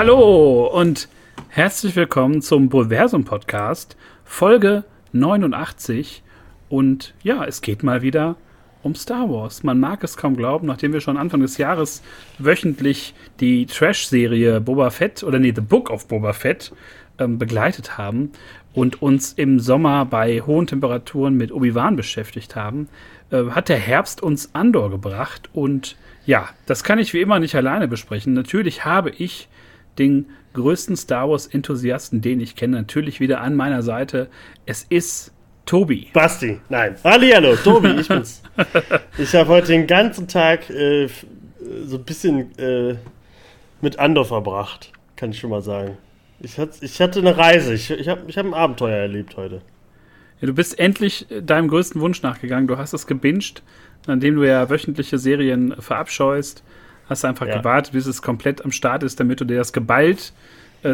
Hallo und herzlich willkommen zum Bulversum-Podcast, Folge 89. Und ja, es geht mal wieder um Star Wars. Man mag es kaum glauben, nachdem wir schon Anfang des Jahres wöchentlich die Trash-Serie Boba Fett, oder The Book of Boba Fett begleitet haben und uns im Sommer bei hohen Temperaturen mit Obi-Wan beschäftigt haben, hat der Herbst uns Andor gebracht. Und ja, das kann ich wie immer nicht alleine besprechen. Natürlich habe ich den größten Star Wars-Enthusiasten, den ich kenne, natürlich wieder an meiner Seite. Es ist Tobi. Basti, nein. Hallihallo, Tobi, ich bin's. Ich habe heute den ganzen Tag so ein bisschen mit Andor verbracht, kann ich schon mal sagen. Ich hatte eine Reise, ich habe ein Abenteuer erlebt heute. Ja, du bist endlich deinem größten Wunsch nachgegangen. Du hast es gebinged, indem du ja wöchentliche Serien verabscheust. Hast einfach gewartet, bis es komplett am Start ist, damit du dir das geballt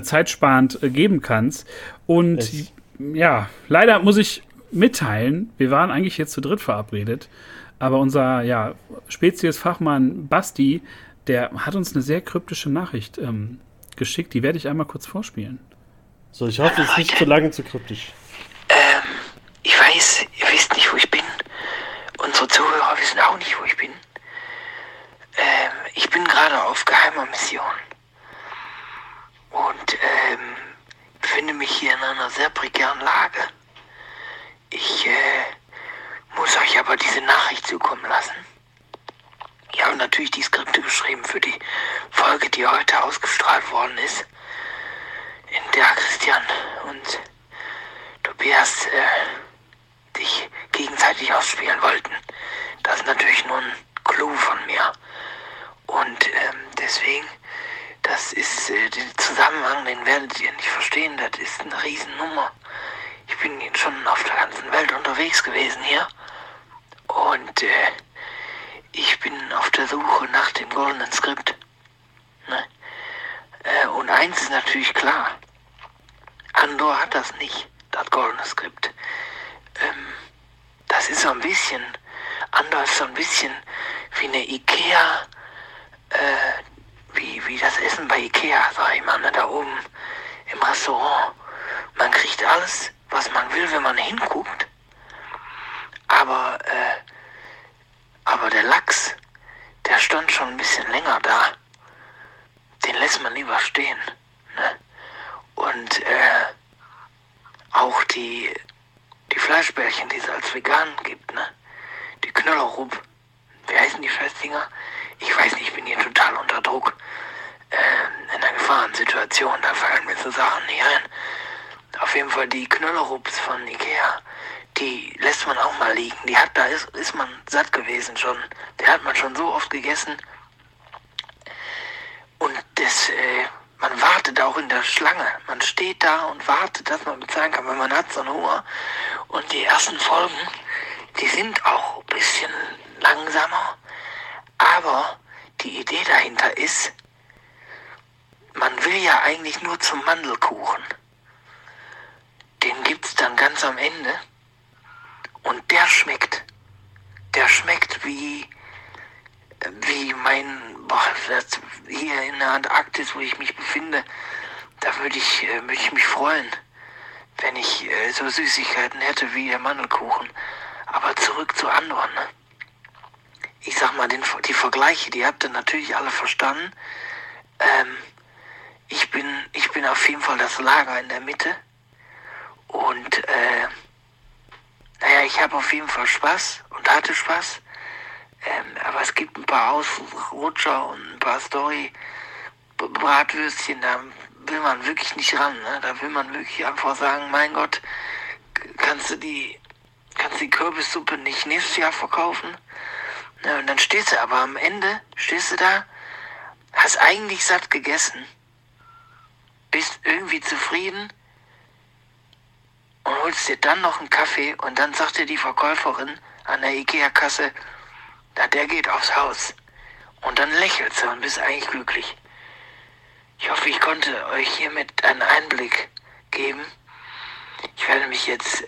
zeitsparend geben kannst. Und ja, leider muss ich mitteilen, wir waren eigentlich jetzt zu dritt verabredet, aber unser Spezies-Fachmann Basti, der hat uns eine sehr kryptische Nachricht geschickt. Die werde ich einmal kurz vorspielen. So, ich hoffe, es ist nicht zu lange zu kryptisch. Ich weiß, ihr wisst nicht, wo ich bin. Unsere Zuhörer wissen auch nicht, wo ich bin. Ich bin gerade auf geheimer Mission und befinde mich hier in einer sehr prekären Lage. Ich muss euch aber diese Nachricht zukommen lassen. Ich habe natürlich die Skripte geschrieben für die Folge, die heute ausgestrahlt worden ist, in der Christian und Tobias sich gegenseitig ausspielen wollten. Das ist natürlich nur ein Clou von mir. Und deswegen, das ist den Zusammenhang, den werdet ihr nicht verstehen, das ist eine Riesennummer. Ich bin schon auf der ganzen Welt unterwegs gewesen hier und ich bin auf der Suche nach dem goldenen Skript. Ne? Und eins ist natürlich klar, Andor hat das nicht, das goldene Skript. Das ist so ein bisschen, Andor ist so ein bisschen wie eine Ikea, wie das Essen bei Ikea, sag ich mal, da oben im Restaurant. Man kriegt alles, was man will, wenn man hinguckt. Aber der Lachs, der stand schon ein bisschen länger da. Den lässt man lieber stehen. Ne? Und auch die Fleischbällchen, die es als vegan gibt, ne? Die Knöllerrupp, wie heißen die Scheißdinger? Ich weiß nicht, ich bin hier total unter Druck. In einer Gefahrensituation, da fallen mir so Sachen nicht ein. Auf jeden Fall die Knöllerrups von Ikea, die lässt man auch mal liegen. Die hat, da ist man satt gewesen schon. Die hat man schon so oft gegessen. Und das, man wartet auch in der Schlange. Man steht da und wartet, dass man bezahlen kann, weil man hat so einen Hunger. Und die ersten Folgen, die sind auch ein bisschen langsamer. Aber die Idee dahinter ist, man will ja eigentlich nur zum Mandelkuchen. Den gibt's dann ganz am Ende. Und der schmeckt. Der schmeckt wie mein, das hier in der Antarktis, wo ich mich befinde. Da würde ich mich freuen, wenn ich so Süßigkeiten hätte wie der Mandelkuchen. Aber zurück zu Andor, ne? Ich sag mal, die Vergleiche, die habt ihr natürlich alle verstanden. Ich bin auf jeden Fall das Lager in der Mitte. Und ich habe auf jeden Fall Spaß und hatte Spaß. Aber es gibt ein paar Ausrutscher und ein paar Story-Bratwürstchen, da will man wirklich nicht ran. Ne? Da will man wirklich einfach sagen, mein Gott, kannst du die Kürbissuppe nicht nächstes Jahr verkaufen? Ja, und dann stehst du aber am Ende, hast eigentlich satt gegessen, bist irgendwie zufrieden und holst dir dann noch einen Kaffee und dann sagt dir die Verkäuferin an der Ikea-Kasse, na, der geht aufs Haus. Und dann lächelst du und bist eigentlich glücklich. Ich hoffe, ich konnte euch hiermit einen Einblick geben. Ich werde mich jetzt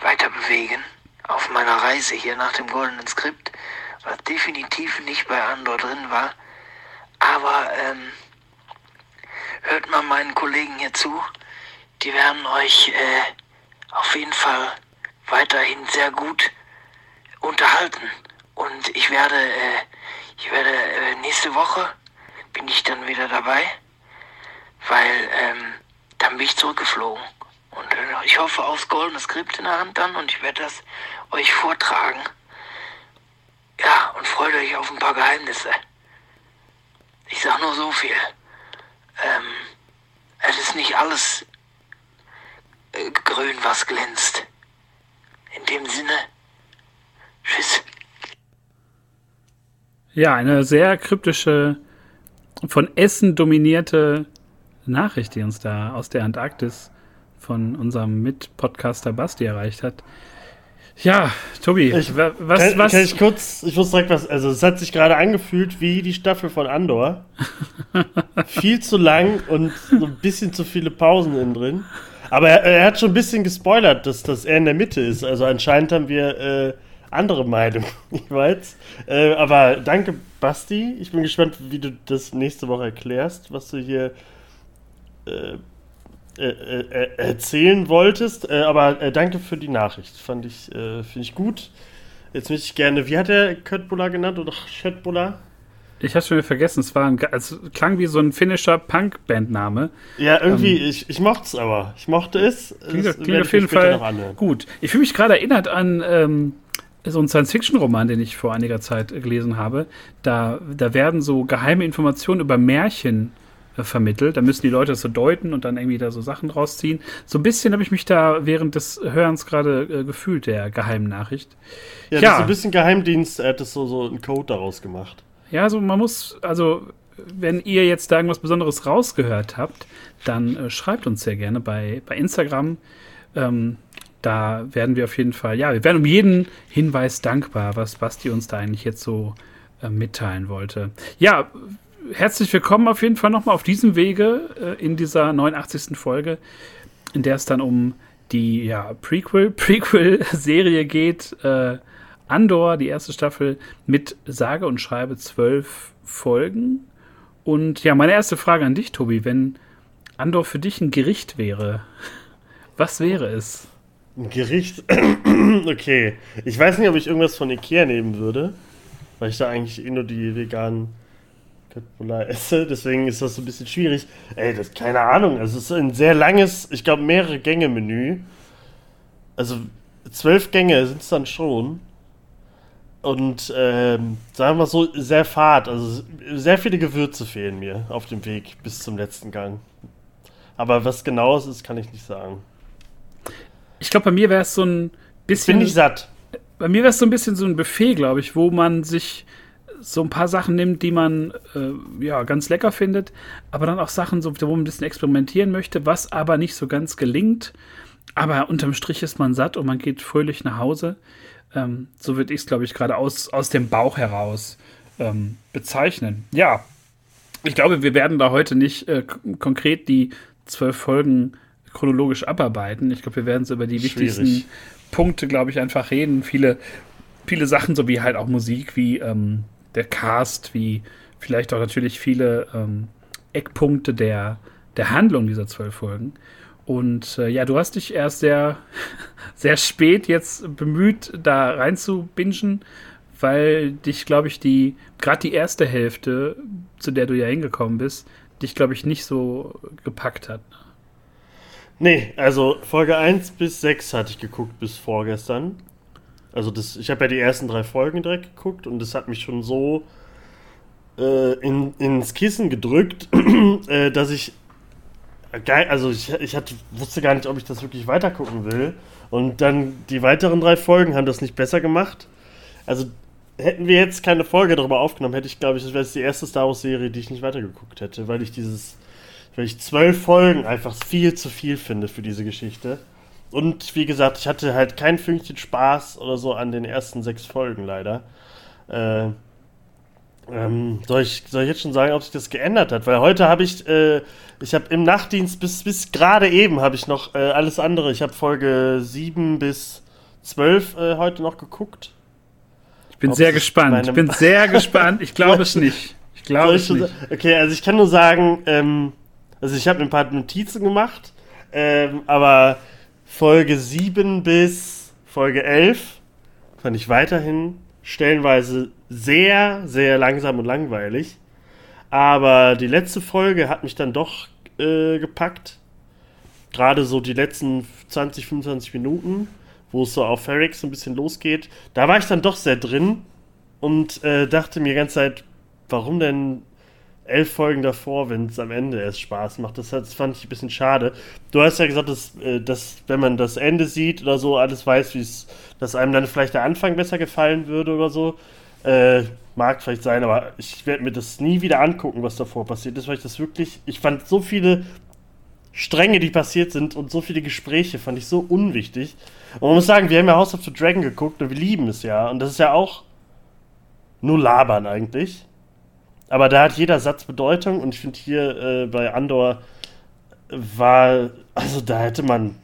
weiter bewegen auf meiner Reise hier nach dem goldenen Skript, was definitiv nicht bei Andor drin war. Aber hört mal meinen Kollegen hier zu. Die werden euch auf jeden Fall weiterhin sehr gut unterhalten. Und ich werde nächste Woche bin ich dann wieder dabei, weil dann bin ich zurückgeflogen. Und ich hoffe aufs goldene Skript in der Hand dann und ich werde das euch vortragen. Ja, und freut euch auf ein paar Geheimnisse. Ich sag nur so viel. Es ist nicht alles grün, was glänzt. In dem Sinne, tschüss. Ja, eine sehr kryptische, von Essen dominierte Nachricht, die uns da aus der Antarktis von unserem Mitpodcaster Basti erreicht hat. Ja, Tobi, was? Kann ich kurz, ich muss direkt was, also es hat sich gerade angefühlt wie die Staffel von Andor. Viel zu lang und so ein bisschen zu viele Pausen innen drin. Aber er hat schon ein bisschen gespoilert, dass er in der Mitte ist. Also anscheinend haben wir andere Meinung, jeweils. Aber danke, Basti. Ich bin gespannt, wie du das nächste Woche erklärst, was du hier erzählen wolltest. Aber danke für die Nachricht. Finde ich gut. Jetzt möchte ich gerne, wie hat er Köttbullar genannt oder Schöttbullar? Ich hab's schon wieder vergessen. Es klang wie so ein finnischer Punk-Bandname. Ja, irgendwie, ich mochte es aber. Ich mochte es. Klingt auf jeden Fall gut. Ich fühle mich gerade erinnert an so einen Science-Fiction-Roman, den ich vor einiger Zeit gelesen habe. Da werden so geheime Informationen über Märchen vermittelt. Da müssen die Leute das so deuten und dann irgendwie da so Sachen rausziehen. So ein bisschen habe ich mich da während des Hörens gerade gefühlt, der geheimen Nachricht. Ja, das ist ein bisschen Geheimdienst. Er hat das so einen Code daraus gemacht. Ja, so man muss, also wenn ihr jetzt da irgendwas Besonderes rausgehört habt, dann schreibt uns sehr gerne bei Instagram. Da werden wir auf jeden Fall, wir werden um jeden Hinweis dankbar, was Basti uns da eigentlich jetzt so mitteilen wollte. Ja, herzlich willkommen auf jeden Fall nochmal auf diesem Wege in dieser 89. Folge, in der es dann um die Prequel-Serie geht, Andor, die erste Staffel, mit sage und schreibe 12 Folgen. Und ja, meine erste Frage an dich, Tobi, wenn Andor für dich ein Gericht wäre, was wäre es? Ein Gericht? Okay. Ich weiß nicht, ob ich irgendwas von Ikea nehmen würde, weil ich da eigentlich nur die veganen Köttbullar esse. Deswegen ist das so ein bisschen schwierig. Keine Ahnung. Also es ist ein sehr langes, ich glaube, mehrere Gänge-Menü. Also 12 Gänge sind es dann schon. Und sagen wir so, sehr fad. Also sehr viele Gewürze fehlen mir auf dem Weg bis zum letzten Gang. Aber was genau es ist, kann ich nicht sagen. Ich glaube, bei mir wäre es so ein bisschen... Ich bin nicht satt. Bei mir wäre es so ein bisschen so ein Buffet, glaube ich, wo man sich so ein paar Sachen nimmt, die man ganz lecker findet, aber dann auch Sachen, so, wo man ein bisschen experimentieren möchte, was aber nicht so ganz gelingt. Aber unterm Strich ist man satt und man geht fröhlich nach Hause. So würde ich es, glaube ich, gerade aus dem Bauch heraus bezeichnen. Ja, ich glaube, wir werden da heute nicht konkret die 12 Folgen chronologisch abarbeiten. Ich glaube, wir werden so über die wichtigsten Punkte, glaube ich, einfach reden. Viele Sachen, so wie halt auch Musik, wie der Cast, wie vielleicht auch natürlich viele Eckpunkte der Handlung dieser 12 Folgen. Und du hast dich erst sehr, sehr spät jetzt bemüht, da rein zu bingen, weil dich, glaube ich, gerade die erste Hälfte, zu der du ja hingekommen bist, dich, glaube ich, nicht so gepackt hat. Nee, also Folge 1 bis 6 hatte ich geguckt bis vorgestern. Also ich habe ja die ersten 3 Folgen direkt geguckt und das hat mich schon so ins Kissen gedrückt, dass ich... Geil, also ich wusste gar nicht, ob ich das wirklich weitergucken will. Und dann die weiteren 3 Folgen haben das nicht besser gemacht. Also hätten wir jetzt keine Folge darüber aufgenommen, hätte ich, glaube ich, das wäre die erste Star Wars-Serie, die ich nicht weitergeguckt hätte, weil ich 12 Folgen einfach viel zu viel finde für diese Geschichte. Und wie gesagt, ich hatte halt kein Fünkchen Spaß oder so an den ersten 6 Folgen leider. Soll ich jetzt schon sagen, ob sich das geändert hat? Weil heute habe ich habe im Nachtdienst bis gerade eben habe ich noch alles andere. Ich habe Folge 7 bis 12 heute noch geguckt. Ich bin sehr gespannt. Ich glaube es nicht. Okay, also ich kann nur sagen, Also ich habe mir ein paar Notizen gemacht, aber Folge 7 bis Folge 11 fand ich weiterhin stellenweise sehr, sehr langsam und langweilig. Aber die letzte Folge hat mich dann doch gepackt. Gerade so die letzten 20, 25 Minuten, wo es so auf Ferrix ein bisschen losgeht. Da war ich dann doch sehr drin und dachte mir die ganze Zeit, warum denn 11 Folgen davor, wenn es am Ende erst Spaß macht? Das fand ich ein bisschen schade. Du hast ja gesagt, dass wenn man das Ende sieht oder so, alles weiß, dass einem dann vielleicht der Anfang besser gefallen würde oder so. Mag vielleicht sein, aber ich werde mir das nie wieder angucken, was davor passiert ist, weil ich fand so viele Stränge, die passiert sind und so viele Gespräche, fand ich so unwichtig. Und man muss sagen, wir haben ja House of the Dragon geguckt und wir lieben es ja. Und das ist ja auch nur labern eigentlich. Aber da hat jeder Satz Bedeutung und ich finde hier bei Andor da hätte man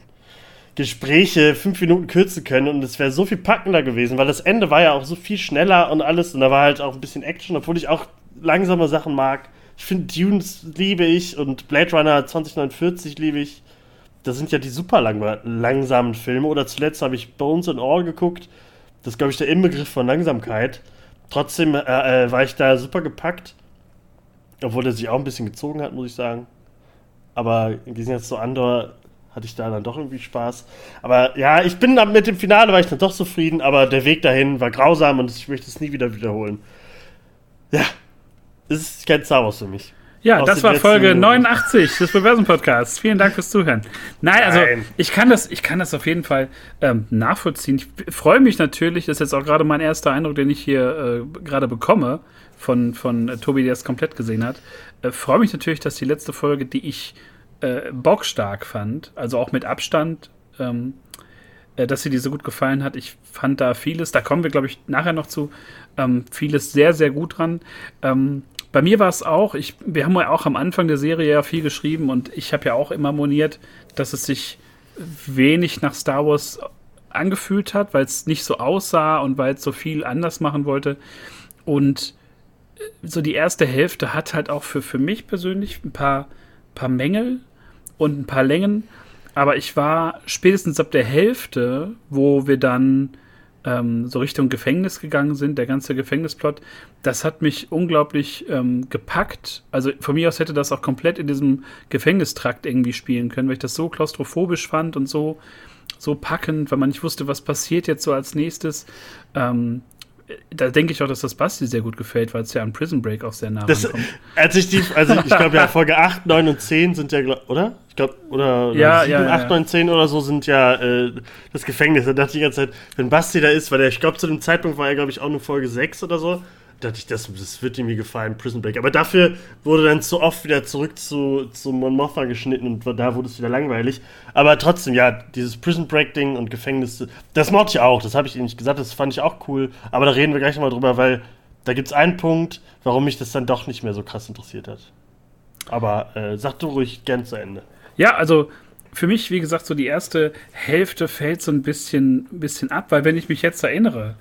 Gespräche 5 Minuten kürzen können und es wäre so viel packender gewesen, weil das Ende war ja auch so viel schneller und alles und da war halt auch ein bisschen Action, obwohl ich auch langsame Sachen mag. Ich finde Dunes liebe ich und Blade Runner 2049 liebe ich. Das sind ja die super langsamen Filme. Oder zuletzt habe ich Bones and All geguckt. Das ist, glaube ich, der Inbegriff von Langsamkeit. Trotzdem war ich da super gepackt, obwohl er sich auch ein bisschen gezogen hat, muss ich sagen. Aber im Gegensatz zu Andor hatte ich da dann doch irgendwie Spaß. Aber ja, ich bin mit dem Finale, war ich dann doch zufrieden, aber der Weg dahin war grausam und ich möchte es nie wieder wiederholen. Ja, es ist kein Star Wars für mich. Ja, das war Folge 89 des Bulversum-Podcasts. Vielen Dank fürs Zuhören. Nein, also ich kann das auf jeden Fall nachvollziehen. Ich freue mich natürlich, das ist jetzt auch gerade mein erster Eindruck, den ich hier gerade bekomme von Tobi, der es komplett gesehen hat. Freue mich natürlich, dass die letzte Folge, die ich bockstark fand, also auch mit Abstand, dass sie dir so gut gefallen hat. Ich fand da vieles, da kommen wir, glaube ich, nachher noch zu, vieles sehr, sehr gut dran. Bei mir war es auch, wir haben ja auch am Anfang der Serie ja viel geschrieben und ich habe ja auch immer moniert, dass es sich wenig nach Star Wars angefühlt hat, weil es nicht so aussah und weil es so viel anders machen wollte. Und so die erste Hälfte hat halt auch für mich persönlich ein paar Mängel und ein paar Längen, aber ich war spätestens ab der Hälfte, wo wir dann so Richtung Gefängnis gegangen sind, der ganze Gefängnisplot, das hat mich unglaublich gepackt. Also von mir aus hätte das auch komplett in diesem Gefängnistrakt irgendwie spielen können, weil ich das so klaustrophobisch fand und so packend, weil man nicht wusste, was passiert jetzt so als nächstes. Da denke ich auch, dass das Basti sehr gut gefällt, weil es ja an Prison Break auch sehr nah rankommt. Ich glaube ja, Folge 8, 9 und 10 sind ja, oder? Ich glaube, oder 8, 9, 10 oder so sind ja das Gefängnis. Da dachte ich die ganze Zeit, wenn Basti da ist, weil ich glaube, zu dem Zeitpunkt war er, glaube ich, auch nur Folge 6 oder so, da dachte ich, das wird ihm gefallen, Prison Break. Aber dafür wurde dann so oft wieder zurück zu Mon Mothma geschnitten und da wurde es wieder langweilig. Aber trotzdem, ja, dieses Prison Break-Ding und Gefängnis, das mochte ich auch, das habe ich Ihnen nicht gesagt, das fand ich auch cool. Aber da reden wir gleich nochmal drüber, weil da gibt es einen Punkt, warum mich das dann doch nicht mehr so krass interessiert hat. Aber sag du ruhig gern zu Ende. Ja, also für mich, wie gesagt, so die erste Hälfte fällt so ein bisschen ab, weil wenn ich mich jetzt erinnere,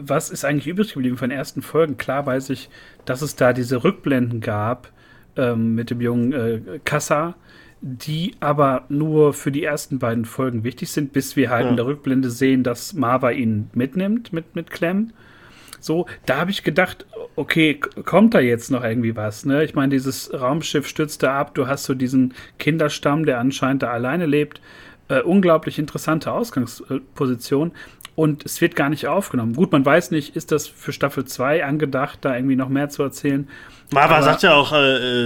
was ist eigentlich übrig geblieben von den ersten Folgen? Klar weiß ich, dass es da diese Rückblenden gab mit dem jungen Kassa, die aber nur für die ersten beiden Folgen wichtig sind, bis wir halt in der Rückblende sehen, dass Maarva ihn mitnimmt mit Clem. So, da habe ich gedacht, okay, kommt da jetzt noch irgendwie was? Ne? Ich meine, dieses Raumschiff stürzt da ab, du hast so diesen Kinderstamm, der anscheinend da alleine lebt. Unglaublich interessante Ausgangsposition. Und es wird gar nicht aufgenommen. Gut, man weiß nicht, ist das für Staffel 2 angedacht, da irgendwie noch mehr zu erzählen. Maarva sagt ja auch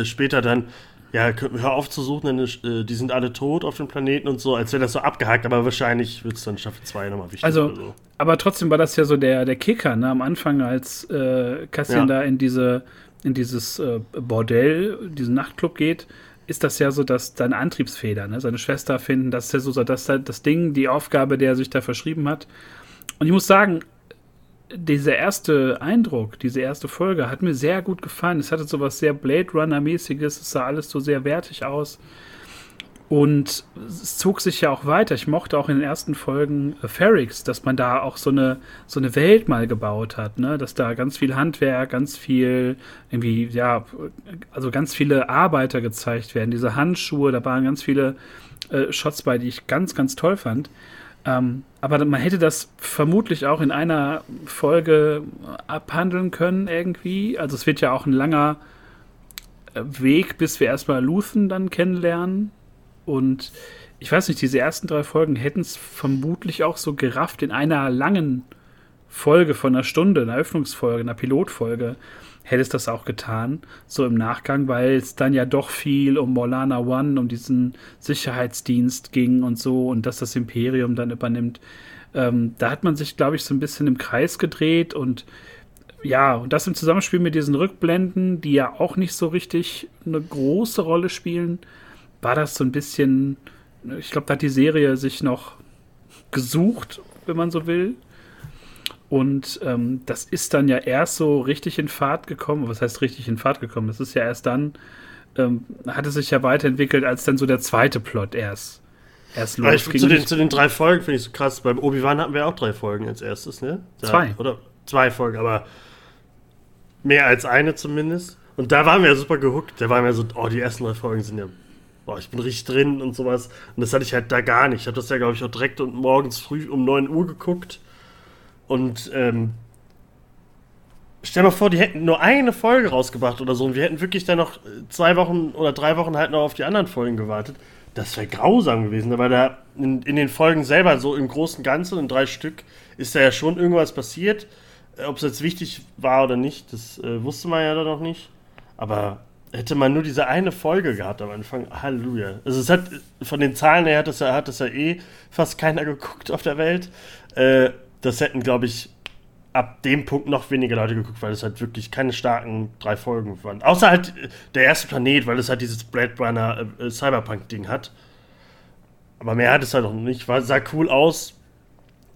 später dann, ja, hör auf zu suchen, denn die sind alle tot auf dem Planeten und so, als wäre das so abgehakt, aber wahrscheinlich wird es dann Staffel 2 nochmal wichtig. Also, so. Aber trotzdem war das ja so der Kicker, ne, am Anfang, als Cassian da in dieses Bordell, diesen Nachtclub geht, ist das ja so, dass seine Antriebsfeder, ne, seine Schwester finden, das ist ja so das Ding, die Aufgabe, der er sich da verschrieben hat. Und ich muss sagen, dieser erste Eindruck, diese erste Folge hat mir sehr gut gefallen. Es hatte so was sehr Blade Runner-mäßiges, es sah alles so sehr wertig aus. Und es zog sich ja auch weiter. Ich mochte auch in den ersten Folgen Ferrix, dass man da auch so eine Welt mal gebaut hat, ne? Dass da ganz viel Handwerk, ganz viel irgendwie, ja, also ganz viele Arbeiter gezeigt werden. Diese Handschuhe, da waren ganz viele Shots bei, die ich ganz, ganz toll fand. Aber man hätte das vermutlich auch in einer Folge abhandeln können irgendwie. Also es wird ja auch ein langer Weg, bis wir erstmal Luthen dann kennenlernen. Und ich weiß nicht, diese ersten 3 Folgen hätten es vermutlich auch so gerafft, in einer langen Folge von 1 Stunde, einer Öffnungsfolge, einer Pilotfolge, hätte es das auch getan, so im Nachgang, weil es dann ja doch viel um Morlana One, um diesen Sicherheitsdienst ging und so, und dass das Imperium dann übernimmt. Da hat man sich, glaube ich, so ein bisschen im Kreis gedreht, und ja, und das im Zusammenspiel mit diesen Rückblenden, die ja auch nicht so richtig eine große Rolle spielen, war das so ein bisschen, ich glaube, da hat die Serie sich noch gesucht, wenn man so will. Und das ist dann ja erst so richtig in Fahrt gekommen. Was heißt richtig in Fahrt gekommen? Das ist ja erst dann, hat es sich ja weiterentwickelt, als dann so der zweite Plot erst losging. Zu den 3 Folgen finde ich so krass. Beim Obi-Wan hatten wir auch 3 Folgen als erstes, ne? 2. Oder 2 Folgen, aber mehr als eine zumindest. Und da waren wir ja super gehuckt. Da waren wir so, die ersten 3 Folgen sind ja, boah, ich bin richtig drin und sowas. Und das hatte ich halt da gar nicht. Ich habe das ja, glaube ich, auch direkt und morgens früh um 9 Uhr geguckt. Und stell mal vor, die hätten nur eine Folge rausgebracht oder so. Und wir hätten wirklich dann noch 2 Wochen oder 3 Wochen halt noch auf die anderen Folgen gewartet. Das wäre grausam gewesen. Aber da in den Folgen selber, so im großen Ganzen, in 3 Stück, ist da ja schon irgendwas passiert. Ob es jetzt wichtig war oder nicht, das wusste man ja da noch nicht. Aber hätte man nur diese eine Folge gehabt am Anfang, Halleluja. Also es hat, von den Zahlen her hat das ja eh fast keiner geguckt auf der Welt. Das hätten, glaube ich, ab dem Punkt noch weniger Leute geguckt, weil es halt wirklich keine starken 3 Folgen waren. Außer halt der erste Planet, weil es halt dieses Blade Runner Cyberpunk-Ding hat. Aber mehr hat es halt noch nicht. Sah cool aus,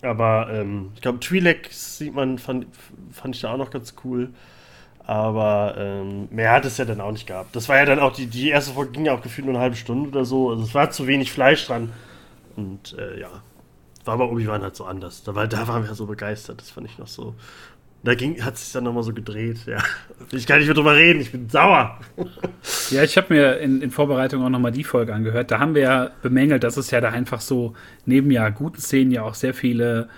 aber ich glaube, Twi'lek sieht man, fand ich da auch noch ganz cool. Aber mehr hat es ja dann auch nicht gehabt. Das war ja dann auch, die erste Folge ging ja auch gefühlt nur eine halbe Stunde oder so. Also es war zu wenig Fleisch dran. Und ja, war bei Obi-Wan halt so anders. Weil da waren wir so begeistert, das fand ich noch so. Hat sich dann nochmal so gedreht, ja. Ich kann nicht mehr drüber reden, ich bin sauer. Ja, ich habe mir in Vorbereitung auch nochmal die Folge angehört. Da haben wir ja bemängelt, dass es ja da einfach so neben ja guten Szenen ja auch sehr viele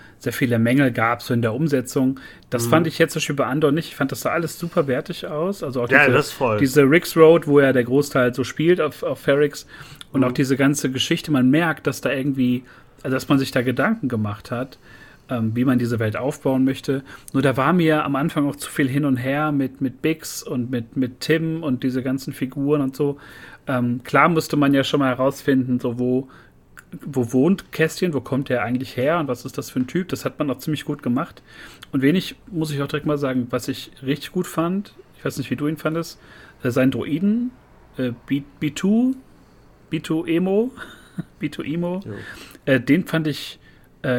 Mängel gab, so in der Umsetzung. Das fand ich jetzt zum Beispiel bei Andor nicht. Ich fand, das sah alles super wertig aus. Also auch diese Rix Road, wo ja der Großteil so spielt auf Ferrix. Und auch diese ganze Geschichte, man merkt, dass da irgendwie, also dass man sich da Gedanken gemacht hat, wie man diese Welt aufbauen möchte. Nur da war mir am Anfang auch zu viel hin und her mit Bix und mit Tim und diese ganzen Figuren und so. Klar musste man ja schon mal herausfinden, so wo wohnt Cassian, wo kommt der eigentlich her und was ist das für ein Typ. Das hat man auch ziemlich gut gemacht. Und wenig, muss ich auch direkt mal sagen, was ich richtig gut fand, ich weiß nicht, wie du ihn fandest, sein Droiden, B2 Emo, ja. Den fand ich,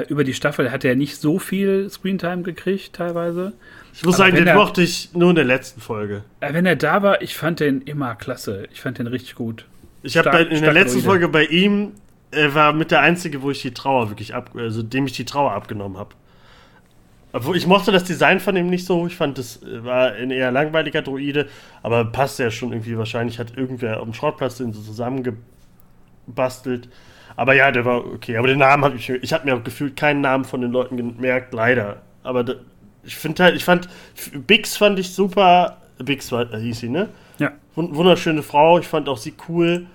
über die Staffel hat er nicht so viel Screentime gekriegt, teilweise. Ich muss sagen, den mochte ich nur in der letzten Folge. Wenn er da war, ich fand den immer klasse. Ich fand den richtig gut. Ich habe in der letzten Folge bei ihm, er war mit der Einzige, wo ich die Trauer wirklich dem ich die Trauer abgenommen habe. Obwohl, ich mochte das Design von ihm nicht so. Ich fand, das war ein eher langweiliger Droide, aber passte ja schon irgendwie. Wahrscheinlich hat irgendwer auf dem Schrottplatz den so zusammengebastelt. Aber ja, der war okay. Aber den Namen habe mir auch gefühlt keinen Namen von den Leuten gemerkt, leider. Aber Bix fand ich super. Bix hieß sie, ne? Ja. Wunderschöne Frau. Ich fand auch sie cool.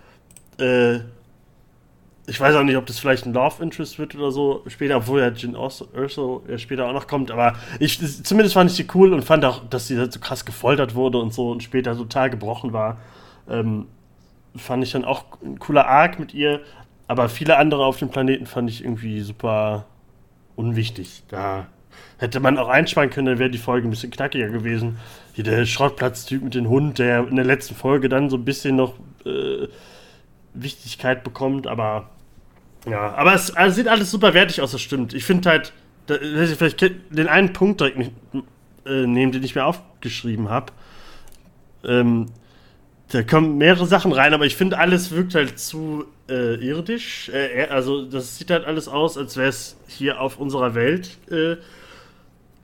Ich weiß auch nicht, ob das vielleicht ein Love Interest wird oder so später, obwohl ja Jyn Erso später auch noch kommt. Aber zumindest fand ich sie cool und fand auch, dass sie so krass gefoltert wurde und so und später total gebrochen war. Fand ich dann auch ein cooler Arc mit ihr. Aber viele andere auf dem Planeten fand ich irgendwie super unwichtig. Da hätte man auch einsparen können, dann wäre die Folge ein bisschen knackiger gewesen. Hier der Schrottplatz-Typ mit dem Hund, der in der letzten Folge dann so ein bisschen noch Wichtigkeit bekommt. Aber ja, aber es sieht alles super wertig aus, das stimmt. Ich finde halt, dass ich vielleicht den einen Punkt direkt nehmen, den ich mir aufgeschrieben habe. Da kommen mehrere Sachen rein, aber ich finde, alles wirkt halt zu irdisch. Also das sieht halt alles aus, als wäre es hier auf unserer Welt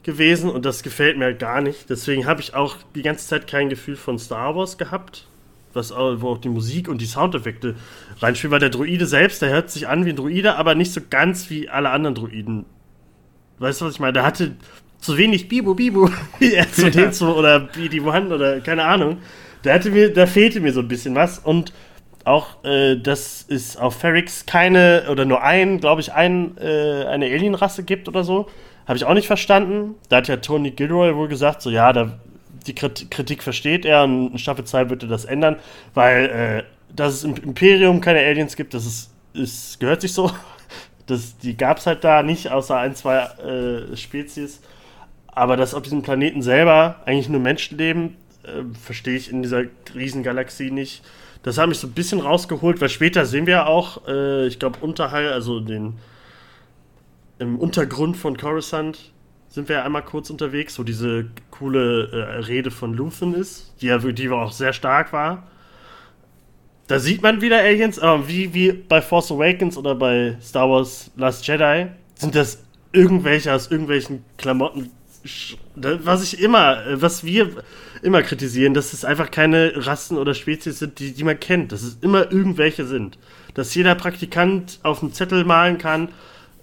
gewesen und das gefällt mir halt gar nicht. Deswegen habe ich auch die ganze Zeit kein Gefühl von Star Wars gehabt, wo auch die Musik und die Soundeffekte reinspielen, weil der Droide selbst, der hört sich an wie ein Droide, aber nicht so ganz wie alle anderen Droiden. Weißt du, was ich meine? Der hatte zu wenig Bibo Bibo, wie R2D2 oder BD1 oder keine Ahnung. Da fehlte mir so ein bisschen was und auch, dass es auf Ferrix keine oder nur eine Alienrasse gibt oder so, habe ich auch nicht verstanden. Da hat ja Tony Gilroy wohl gesagt, so ja, die Kritik versteht er und in Staffel 2 wird er das ändern, weil dass es im Imperium keine Aliens gibt, das gehört sich so. Die gab es halt da nicht, außer ein, zwei Spezies. Aber dass auf diesem Planeten selber eigentlich nur Menschen leben, verstehe ich in dieser Riesengalaxie nicht. Das hat mich so ein bisschen rausgeholt, weil später sehen wir auch, ich glaube, im Untergrund von Coruscant sind wir ja einmal kurz unterwegs, wo diese coole Rede von Luthen ist, die auch sehr stark war. Da sieht man wieder Aliens, aber wie bei Force Awakens oder bei Star Wars Last Jedi sind das irgendwelche aus irgendwelchen Klamotten, was wir immer kritisieren, dass es einfach keine Rassen oder Spezies sind, die man kennt, dass es immer irgendwelche sind. Dass jeder Praktikant auf dem Zettel malen kann,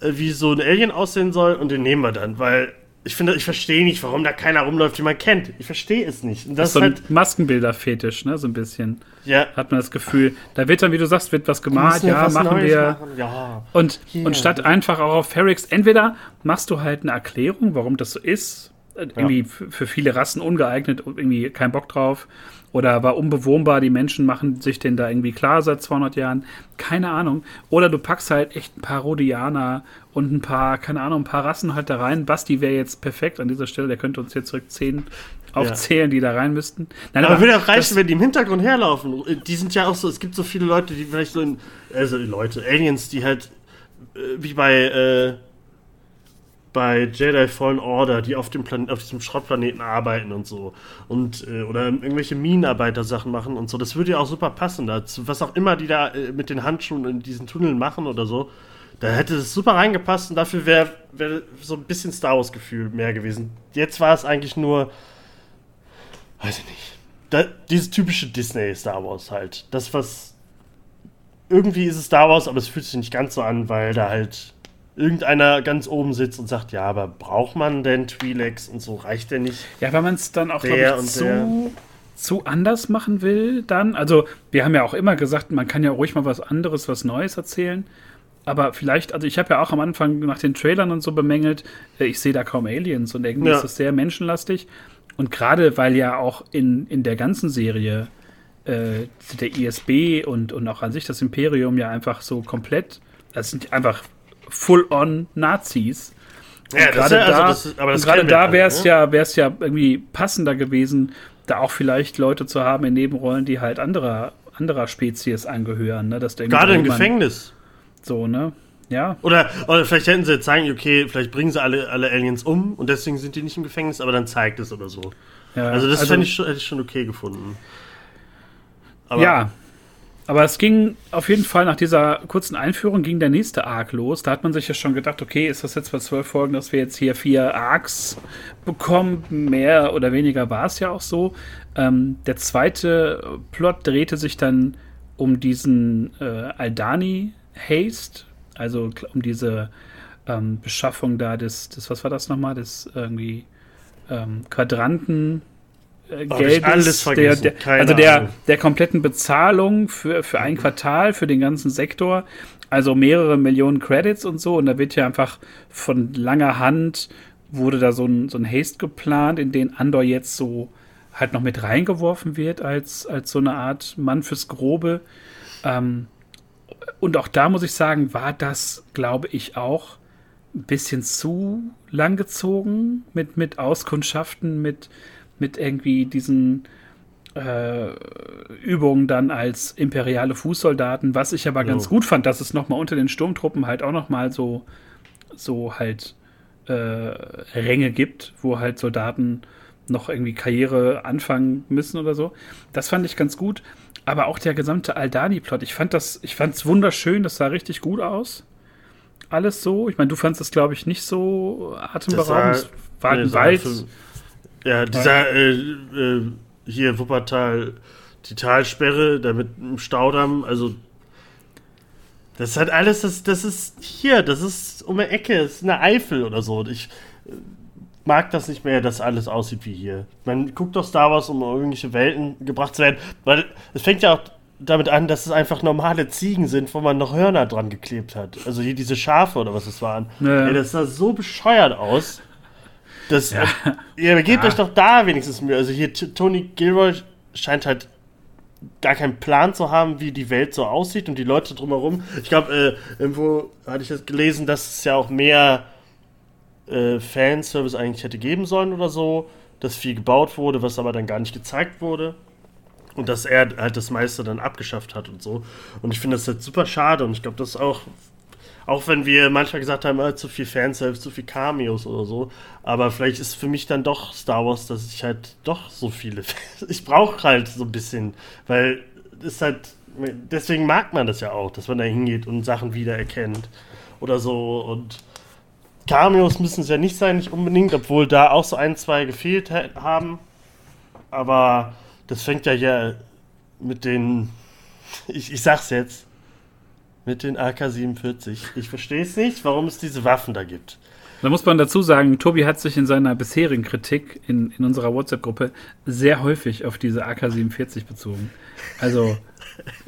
wie so ein Alien aussehen soll und den nehmen wir dann, weil ich finde, ich verstehe nicht, warum da keiner rumläuft, den man kennt. Ich verstehe es nicht. Und das ist so ein Maskenbilder-Fetisch, ne, so ein bisschen. Ja. Hat man das Gefühl. Da wird dann, wie du sagst, wird was gemalt, machen wir. Ja. Und statt einfach auch auf Ferrix, entweder machst du halt eine Erklärung, warum das so ist, irgendwie für viele Rassen ungeeignet, irgendwie kein Bock drauf, oder war unbewohnbar, die Menschen machen sich denn da irgendwie klar seit 200 Jahren, keine Ahnung. Oder du packst halt echt ein paar Rodianer und ein paar Rassen halt da rein. Basti wäre jetzt perfekt an dieser Stelle, der könnte uns jetzt direkt 10 aufzählen, die da rein müssten. Nein, aber würde auch reichen, wenn die im Hintergrund herlaufen. Die sind ja auch so, es gibt so viele Leute, die vielleicht so Aliens, die halt wie bei Jedi Fallen Order, die auf diesem Schrottplaneten arbeiten und so. Und, oder irgendwelche Minenarbeiter-Sachen machen und so. Das würde ja auch super passen dazu. Was auch immer die da mit den Handschuhen in diesen Tunneln machen oder so. Da hätte es super reingepasst und dafür wäre so ein bisschen Star Wars-Gefühl mehr gewesen. Jetzt war es eigentlich nur, weiß ich nicht, dieses typische Disney-Star Wars halt. Das, was irgendwie ist es Star Wars, aber es fühlt sich nicht ganz so an, weil da halt irgendeiner ganz oben sitzt und sagt, ja, aber braucht man denn Twi'leks und so, reicht der nicht? Ja, weil man es dann auch, glaube ich, zu anders machen will dann. Also, wir haben ja auch immer gesagt, man kann ja ruhig mal was anderes, was Neues erzählen. Aber vielleicht, also ich habe ja auch am Anfang nach den Trailern und so bemängelt, ich sehe da kaum Aliens und irgendwie ist das sehr menschenlastig. Und gerade, weil ja auch in der ganzen Serie der ISB und auch an sich das Imperium ja einfach so komplett, das sind einfach full-on Nazis. Und ja, gerade da wäre es ja irgendwie passender gewesen, da auch vielleicht Leute zu haben in Nebenrollen, die halt anderer Spezies angehören. Ne? Dass gerade im Gefängnis. So, ne? Ja. Oder vielleicht hätten sie jetzt zeigen, okay, vielleicht bringen sie alle Aliens um und deswegen sind die nicht im Gefängnis, aber dann zeigt es oder so. Ja, also das hätte ich schon okay gefunden. Aber ja. Aber es ging auf jeden Fall nach dieser kurzen Einführung ging der nächste Arc los. Da hat man sich ja schon gedacht, okay, ist das jetzt bei 12 Folgen, dass wir jetzt hier 4 Arcs bekommen? Mehr oder weniger war es ja auch so. Der zweite Plot drehte sich dann um diesen Aldani-Haste, also um diese Beschaffung da des, was war das nochmal, des irgendwie Quadranten. Geldes, alles vergessen. Der kompletten Bezahlung für ein Quartal, für den ganzen Sektor, also mehrere Millionen Credits und so. Und da wird ja einfach von langer Hand wurde da so ein Haste geplant, in den Andor jetzt so halt noch mit reingeworfen wird als so eine Art Mann fürs Grobe. Und auch da muss ich sagen, war das, glaube ich, auch ein bisschen zu langgezogen mit Auskundschaften, mit irgendwie diesen Übungen dann als imperiale Fußsoldaten, was ich aber ganz gut fand, dass es nochmal unter den Sturmtruppen halt auch nochmal so halt Ränge gibt, wo halt Soldaten noch irgendwie Karriere anfangen müssen oder so. Das fand ich ganz gut. Aber auch der gesamte Aldani-Plot, ich fand's wunderschön, das sah richtig gut aus. Alles so. Ich meine, du fandst das, glaube ich, nicht so atemberaubend. War ein Wald. Ja, dieser hier Wuppertal, die Talsperre, da mit dem Staudamm, also das hat alles, das ist hier, das ist um eine Ecke, das ist eine Eifel oder so. Und ich mag das nicht mehr, dass alles aussieht wie hier. Man guckt doch Star Wars, um irgendwelche Welten gebracht zu werden, weil es fängt ja auch damit an, dass es einfach normale Ziegen sind, wo man noch Hörner dran geklebt hat. Also hier diese Schafe oder was es waren. Ja. Ey, das sah so bescheuert aus. Das, ja. Ihr gebt euch doch da wenigstens Mühe. Also hier Tony Gilroy scheint halt gar keinen Plan zu haben, wie die Welt so aussieht und die Leute drumherum. Ich glaube, irgendwo hatte ich das gelesen, dass es ja auch mehr Fanservice eigentlich hätte geben sollen oder so, dass viel gebaut wurde, was aber dann gar nicht gezeigt wurde und dass er halt das meiste dann abgeschafft hat und so. Und ich finde das halt super schade und ich glaube, das ist auch wenn wir manchmal gesagt haben, zu viel Fanservice, zu viel Cameos oder so, aber vielleicht ist für mich dann doch Star Wars, dass ich halt doch so viele ich brauche halt so ein bisschen, weil es halt, deswegen mag man das ja auch, dass man da hingeht und Sachen wiedererkennt oder so, und Cameos müssen es ja nicht sein, nicht unbedingt, obwohl da auch so ein, zwei gefehlt haben, aber das fängt ja hier mit den, ich sag's jetzt, mit den AK-47. Ich verstehe es nicht, warum es diese Waffen da gibt. Da muss man dazu sagen, Tobi hat sich in seiner bisherigen Kritik in unserer WhatsApp-Gruppe sehr häufig auf diese AK-47 bezogen. Also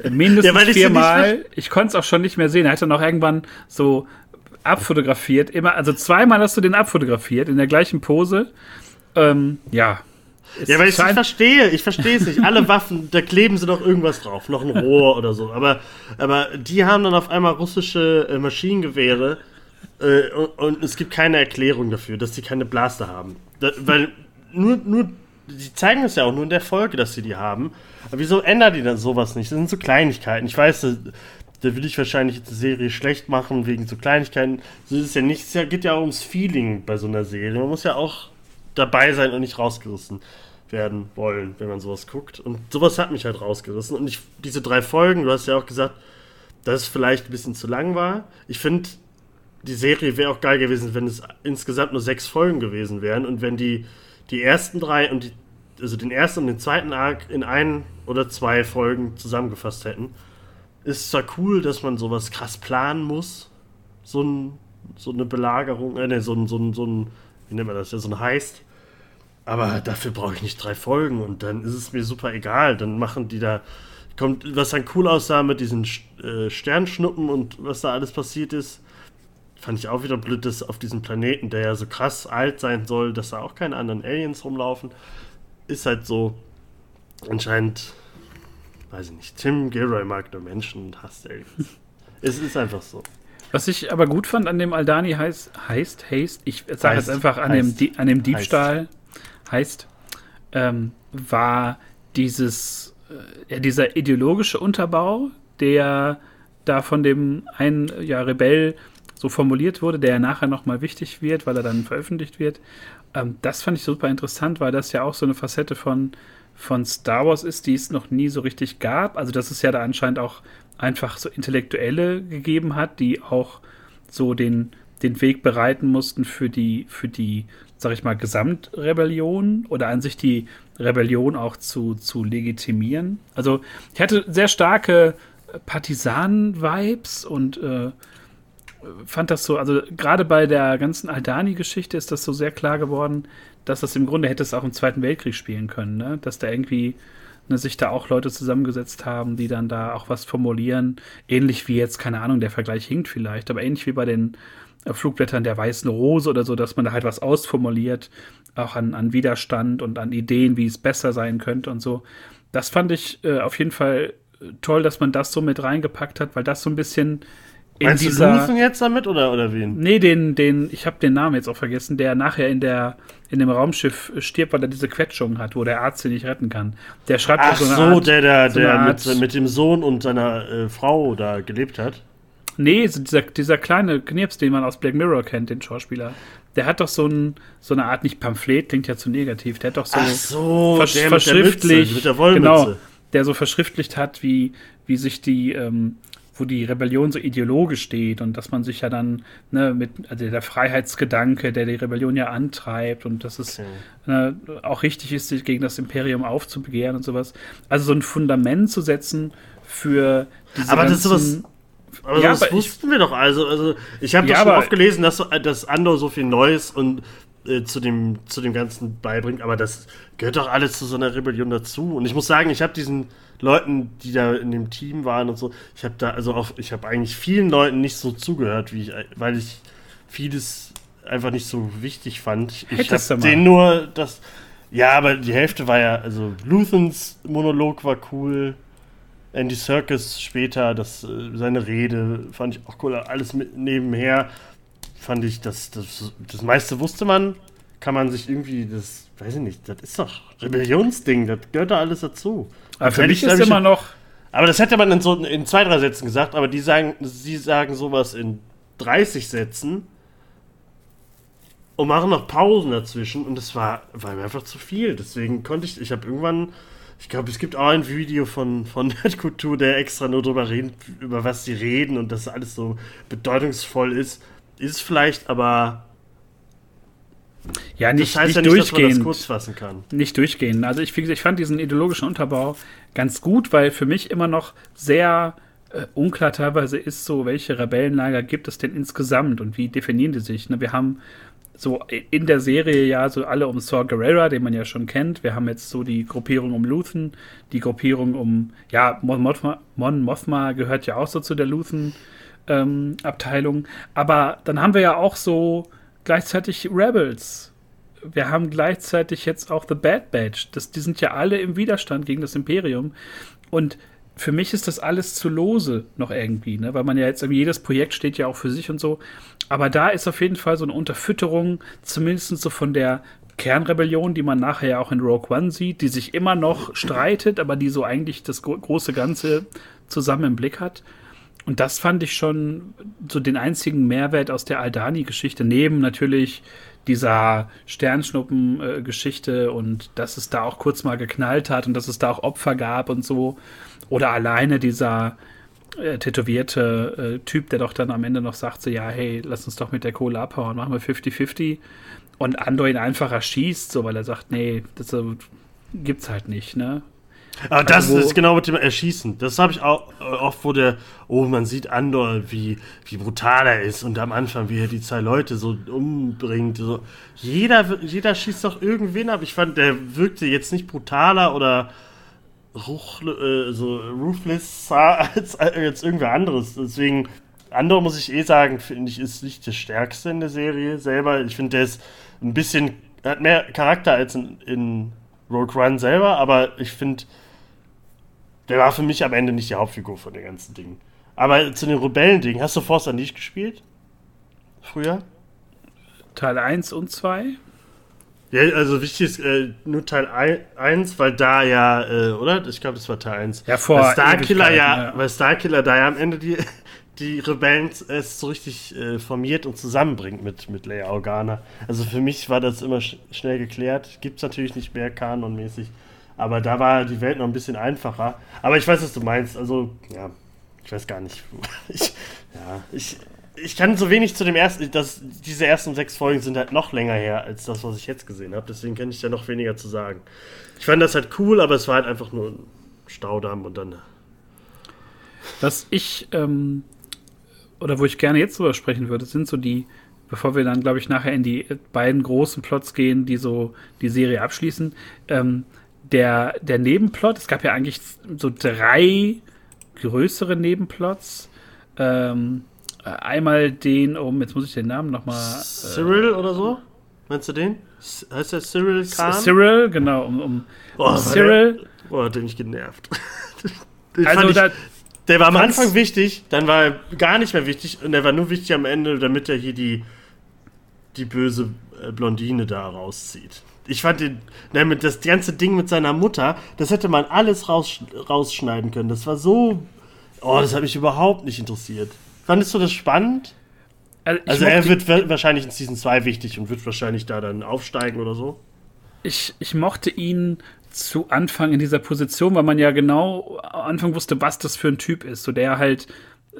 mindestens viermal. Ich konnte es auch schon nicht mehr sehen. Er hat dann auch irgendwann so abfotografiert. Also zweimal hast du den abfotografiert, in der gleichen Pose. Ja, weil ich es nicht verstehe. Ich verstehe es nicht. Alle Waffen, da kleben sie doch irgendwas drauf. Noch ein Rohr oder so. Aber die haben dann auf einmal russische Maschinengewehre und es gibt keine Erklärung dafür, dass die keine Blaster haben. Weil nur die zeigen es ja auch nur in der Folge, dass sie die haben. Aber wieso ändern die dann sowas nicht? Das sind so Kleinigkeiten. Ich weiß, da will ich wahrscheinlich jetzt eine Serie schlecht machen wegen so Kleinigkeiten. So ist es ja nicht. Es geht ja auch ums Feeling bei so einer Serie. Man muss ja auch dabei sein und nicht rausgerissen werden wollen, wenn man sowas guckt. Und sowas hat mich halt rausgerissen. Und diese 3 Folgen, du hast ja auch gesagt, dass es vielleicht ein bisschen zu lang war. Ich finde, die Serie wäre auch geil gewesen, wenn es insgesamt nur 6 Folgen gewesen wären. Und wenn die ersten 3 und also den ersten und den zweiten Arc in 1 oder 2 Folgen zusammengefasst hätten. Ist zwar cool, dass man sowas krass planen muss. So eine Belagerung, wie nennt man das, ja, so ein Heist. Aber dafür brauche ich nicht 3 Folgen und dann ist es mir super egal. Dann machen die da, kommt, was dann cool aussah mit diesen Sternschnuppen und was da alles passiert ist, fand ich auch wieder blöd, dass auf diesem Planeten, der ja so krass alt sein soll, dass da auch keine anderen Aliens rumlaufen, ist halt so, anscheinend, weiß ich nicht, Tim Gilroy mag nur Menschen und hasst Aliens. Es ist einfach so. Was ich aber gut fand an dem Aldani war dieses, dieser ideologische Unterbau, der da von dem einen Rebell so formuliert wurde, der ja nachher nochmal wichtig wird, weil er dann veröffentlicht wird. Das fand ich super interessant, weil das ja auch so eine Facette von Star Wars ist, die es noch nie so richtig gab. Also das ist ja da anscheinend auch einfach so Intellektuelle gegeben hat, die auch so den Weg bereiten mussten für die, sag ich mal, Gesamtrebellion oder an sich die Rebellion auch zu legitimieren. Also ich hatte sehr starke Partisanen-Vibes und fand das so, also gerade bei der ganzen Aldani-Geschichte ist das so sehr klar geworden, dass das im Grunde hätte es auch im Zweiten Weltkrieg spielen können, ne? Dass da irgendwie sich da auch Leute zusammengesetzt haben, die dann da auch was formulieren. Ähnlich wie jetzt, keine Ahnung, der Vergleich hinkt vielleicht, aber ähnlich wie bei den Flugblättern der Weißen Rose oder so, dass man da halt was ausformuliert, auch an Widerstand und an Ideen, wie es besser sein könnte und so. Das fand ich auf jeden Fall toll, dass man das so mit reingepackt hat, weil das so ein bisschen in meinst dieser... Meinst du Luthen jetzt damit oder wen? Nee, ich habe den Namen jetzt auch vergessen, der nachher in dem Raumschiff stirbt, weil er diese Quetschung hat, wo der Arzt ihn nicht retten kann. Der schreibt ach so, eine Art, der mit dem Sohn und seiner Frau da gelebt hat. Nee, so dieser kleine Knirps, den man aus Black Mirror kennt, den Schauspieler. Der hat doch so eine Art, nicht Pamphlet, klingt ja zu negativ, der hat doch so, verschriftlicht, mit der Wollmütze. Genau, der so verschriftlicht hat, wie sich die, wo die Rebellion so ideologisch steht und dass man sich ja dann, ne, mit, also der Freiheitsgedanke, der die Rebellion ja antreibt und dass es auch richtig ist, sich gegen das Imperium aufzubegehren und sowas. Also so ein Fundament zu setzen für diese wussten wir doch. Also ich habe doch schon oft gelesen, dass Andor so viel Neues und zu dem Ganzen beibringt, aber das gehört doch alles zu so einer Rebellion dazu. Und ich muss sagen, ich habe diesen Leuten, die da in dem Team waren und so, ich habe eigentlich vielen Leuten nicht so zugehört, weil ich vieles einfach nicht so wichtig fand. Ich habe denen nur das. Ja, aber die Hälfte war ja, also Luthens Monolog war cool. Andy Serkis später, seine Rede fand ich auch cool. Alles mit nebenher fand ich, das meiste wusste man. Kann man sich irgendwie, das weiß ich nicht, das ist doch Rebellionsding, das gehört da alles dazu. Aber für mich ist immer noch. Aber das hätte man in 2-3 Sätzen gesagt, aber sie sagen sowas in 30 Sätzen und machen noch Pausen dazwischen und das war mir einfach zu viel. Deswegen ich habe irgendwann. Ich glaube, es gibt auch ein Video von Nerdkultur, der extra nur drüber redet, über was sie reden und dass alles so bedeutungsvoll ist. Ist vielleicht, aber ja, nicht, das heißt nicht ja nicht, dass man das kurz fassen kann. Nicht durchgehend. Also ich fand diesen ideologischen Unterbau ganz gut, weil für mich immer noch sehr unklar teilweise ist, so welche Rebellenlager gibt es denn insgesamt und wie definieren die sich? Ne? Wir haben so in der Serie ja so alle um Saw Gerrera, den man ja schon kennt. Wir haben jetzt so die Gruppierung um Luthen, die Gruppierung um, ja, Mon Mothma gehört ja auch so zu der Luthen-Abteilung. Aber dann haben wir ja auch so gleichzeitig Rebels. Wir haben gleichzeitig jetzt auch The Bad Batch. Die sind ja alle im Widerstand gegen das Imperium. Und für mich ist das alles zu lose noch irgendwie, ne? Weil man ja jetzt, jedes Projekt steht ja auch für sich und so. Aber da ist auf jeden Fall so eine Unterfütterung, zumindest so von der Kernrebellion, die man nachher ja auch in Rogue One sieht, die sich immer noch streitet, aber die so eigentlich das große Ganze zusammen im Blick hat. Und das fand ich schon so den einzigen Mehrwert aus der Aldani-Geschichte, neben natürlich dieser Sternschnuppen-Geschichte und dass es da auch kurz mal geknallt hat und dass es da auch Opfer gab und so. Oder alleine dieser tätowierte Typ, der doch dann am Ende noch sagt, so, ja, hey, lass uns doch mit der Kohle abhauen, machen wir 50-50. Und Andor ihn einfach erschießt, so, weil er sagt, nee, das gibt's halt nicht, ne? Aber das ist genau mit dem Erschießen. Das habe ich auch oft, wo man sieht Andor, wie brutal er ist und am Anfang, wie er die 2 Leute so umbringt. So. Jeder schießt doch irgendwen ab. Ich fand, der wirkte jetzt nicht brutaler oder ruthless als jetzt irgendwer anderes. Deswegen, Andor muss ich sagen, finde ich, ist nicht der Stärkste in der Serie selber. Ich finde, der ist ein bisschen, hat mehr Charakter als in Rogue One selber, aber ich finde, der war für mich am Ende nicht die Hauptfigur von dem ganzen Ding. Aber zu den Rebellen-Dingen, hast du Force Unleashed gespielt? Früher? Teil 1 und 2? Ja, also wichtig ist nur Teil 1, weil da ja, oder? Ich glaube, das war Teil 1. Ja, vor Starkiller ja. Weil Starkiller da ja am Ende die Rebellen es so richtig formiert und zusammenbringt mit Leia Organa. Also für mich war das immer schnell geklärt. Gibt's natürlich nicht mehr kanonmäßig. Aber da war die Welt noch ein bisschen einfacher. Aber ich weiß, was du meinst. Also, ja, ich weiß gar nicht. Ich kann so wenig zu dem ersten, diese ersten 6 Folgen sind halt noch länger her als das, was ich jetzt gesehen habe. Deswegen kann ich da noch weniger zu sagen. Ich fand das halt cool, aber es war halt einfach nur ein Staudamm und dann. Was ich, oder wo ich gerne jetzt drüber sprechen würde, sind so die, bevor wir dann, glaube ich, nachher in die beiden großen Plots gehen, die so die Serie abschließen, der Nebenplot, es gab ja eigentlich so 3 größere Nebenplots, einmal den, jetzt muss ich den Namen nochmal. Cyril oder so? Meinst du den? Heißt der Cyril Khan? Cyril, genau. Cyril. Boah, hat der mich genervt. Der war am Anfang wichtig, dann war er gar nicht mehr wichtig und der war nur wichtig am Ende, damit er hier die böse Blondine da rauszieht. Ich fand das ganze Ding mit seiner Mutter, das hätte man alles rausschneiden können. Das war so. Oh, das hat mich überhaupt nicht interessiert. Fandest du das spannend? Also er wird wahrscheinlich in Season 2 wichtig und wird wahrscheinlich da dann aufsteigen oder so. Ich mochte ihn zu Anfang in dieser Position, weil man ja genau am Anfang wusste, was das für ein Typ ist. So der halt,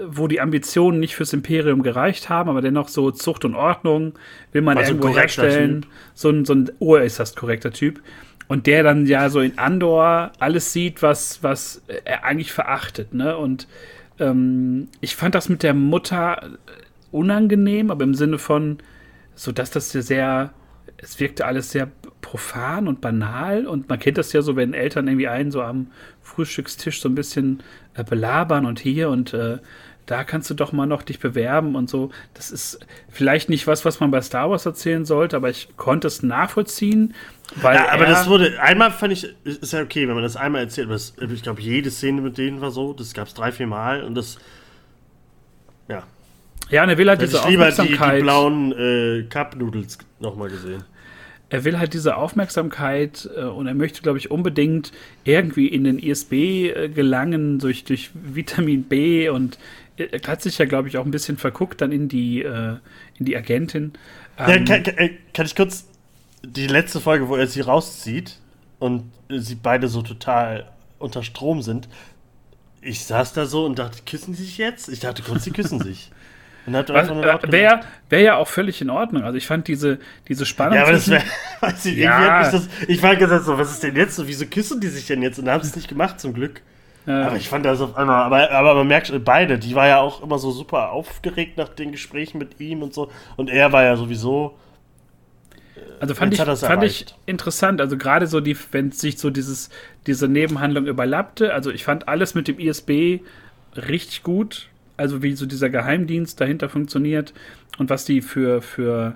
wo die Ambitionen nicht fürs Imperium gereicht haben, aber dennoch so Zucht und Ordnung will man irgendwo herstellen. So ein äußerst korrekter Typ. Und der dann ja so in Andor alles sieht, was er eigentlich verachtet, ne? Und ich fand das mit der Mutter unangenehm, aber im Sinne von, so dass das sehr, es wirkte alles sehr profan und banal und man kennt das ja so, wenn Eltern irgendwie einen so am Frühstückstisch so ein bisschen belabern und hier und da kannst du doch mal noch dich bewerben und so. Das ist vielleicht nicht was man bei Star Wars erzählen sollte, aber ich konnte es nachvollziehen. Weil ja, aber das wurde, einmal fand ich, ist ja okay, wenn man das einmal erzählt, aber das, ich glaube, jede Szene mit denen war so, das gab es 3-4 Mal und das, ja. Ja, und er will halt diese Aufmerksamkeit. Ich lieber die blauen Cup-Noodles nochmal gesehen. Er will halt diese Aufmerksamkeit und er möchte, glaube ich, unbedingt irgendwie in den ISB gelangen durch Vitamin B und hat sich ja, glaube ich, auch ein bisschen verguckt dann in die Agentin. Kann ich kurz die letzte Folge, wo er sie rauszieht und sie beide so total unter Strom sind, ich saß da so und dachte, küssen sie sich jetzt? Ich dachte kurz, sie küssen sich. Wäre ja auch völlig in Ordnung. Also ich fand diese Spannung. Ja, aber das wäre, weiß ich, ja. Ich war gesagt so, was ist denn jetzt so, wieso küssen die sich denn jetzt? Und da haben sie es nicht gemacht, zum Glück. Ja. Aber ich fand das auf einmal, aber man merkt beide, die war ja auch immer so super aufgeregt nach den Gesprächen mit ihm und so. Und er war ja sowieso. Also fand ich interessant, also gerade so, wenn sich so diese Nebenhandlung überlappte, also ich fand alles mit dem ISB richtig gut, also wie so dieser Geheimdienst dahinter funktioniert und was die für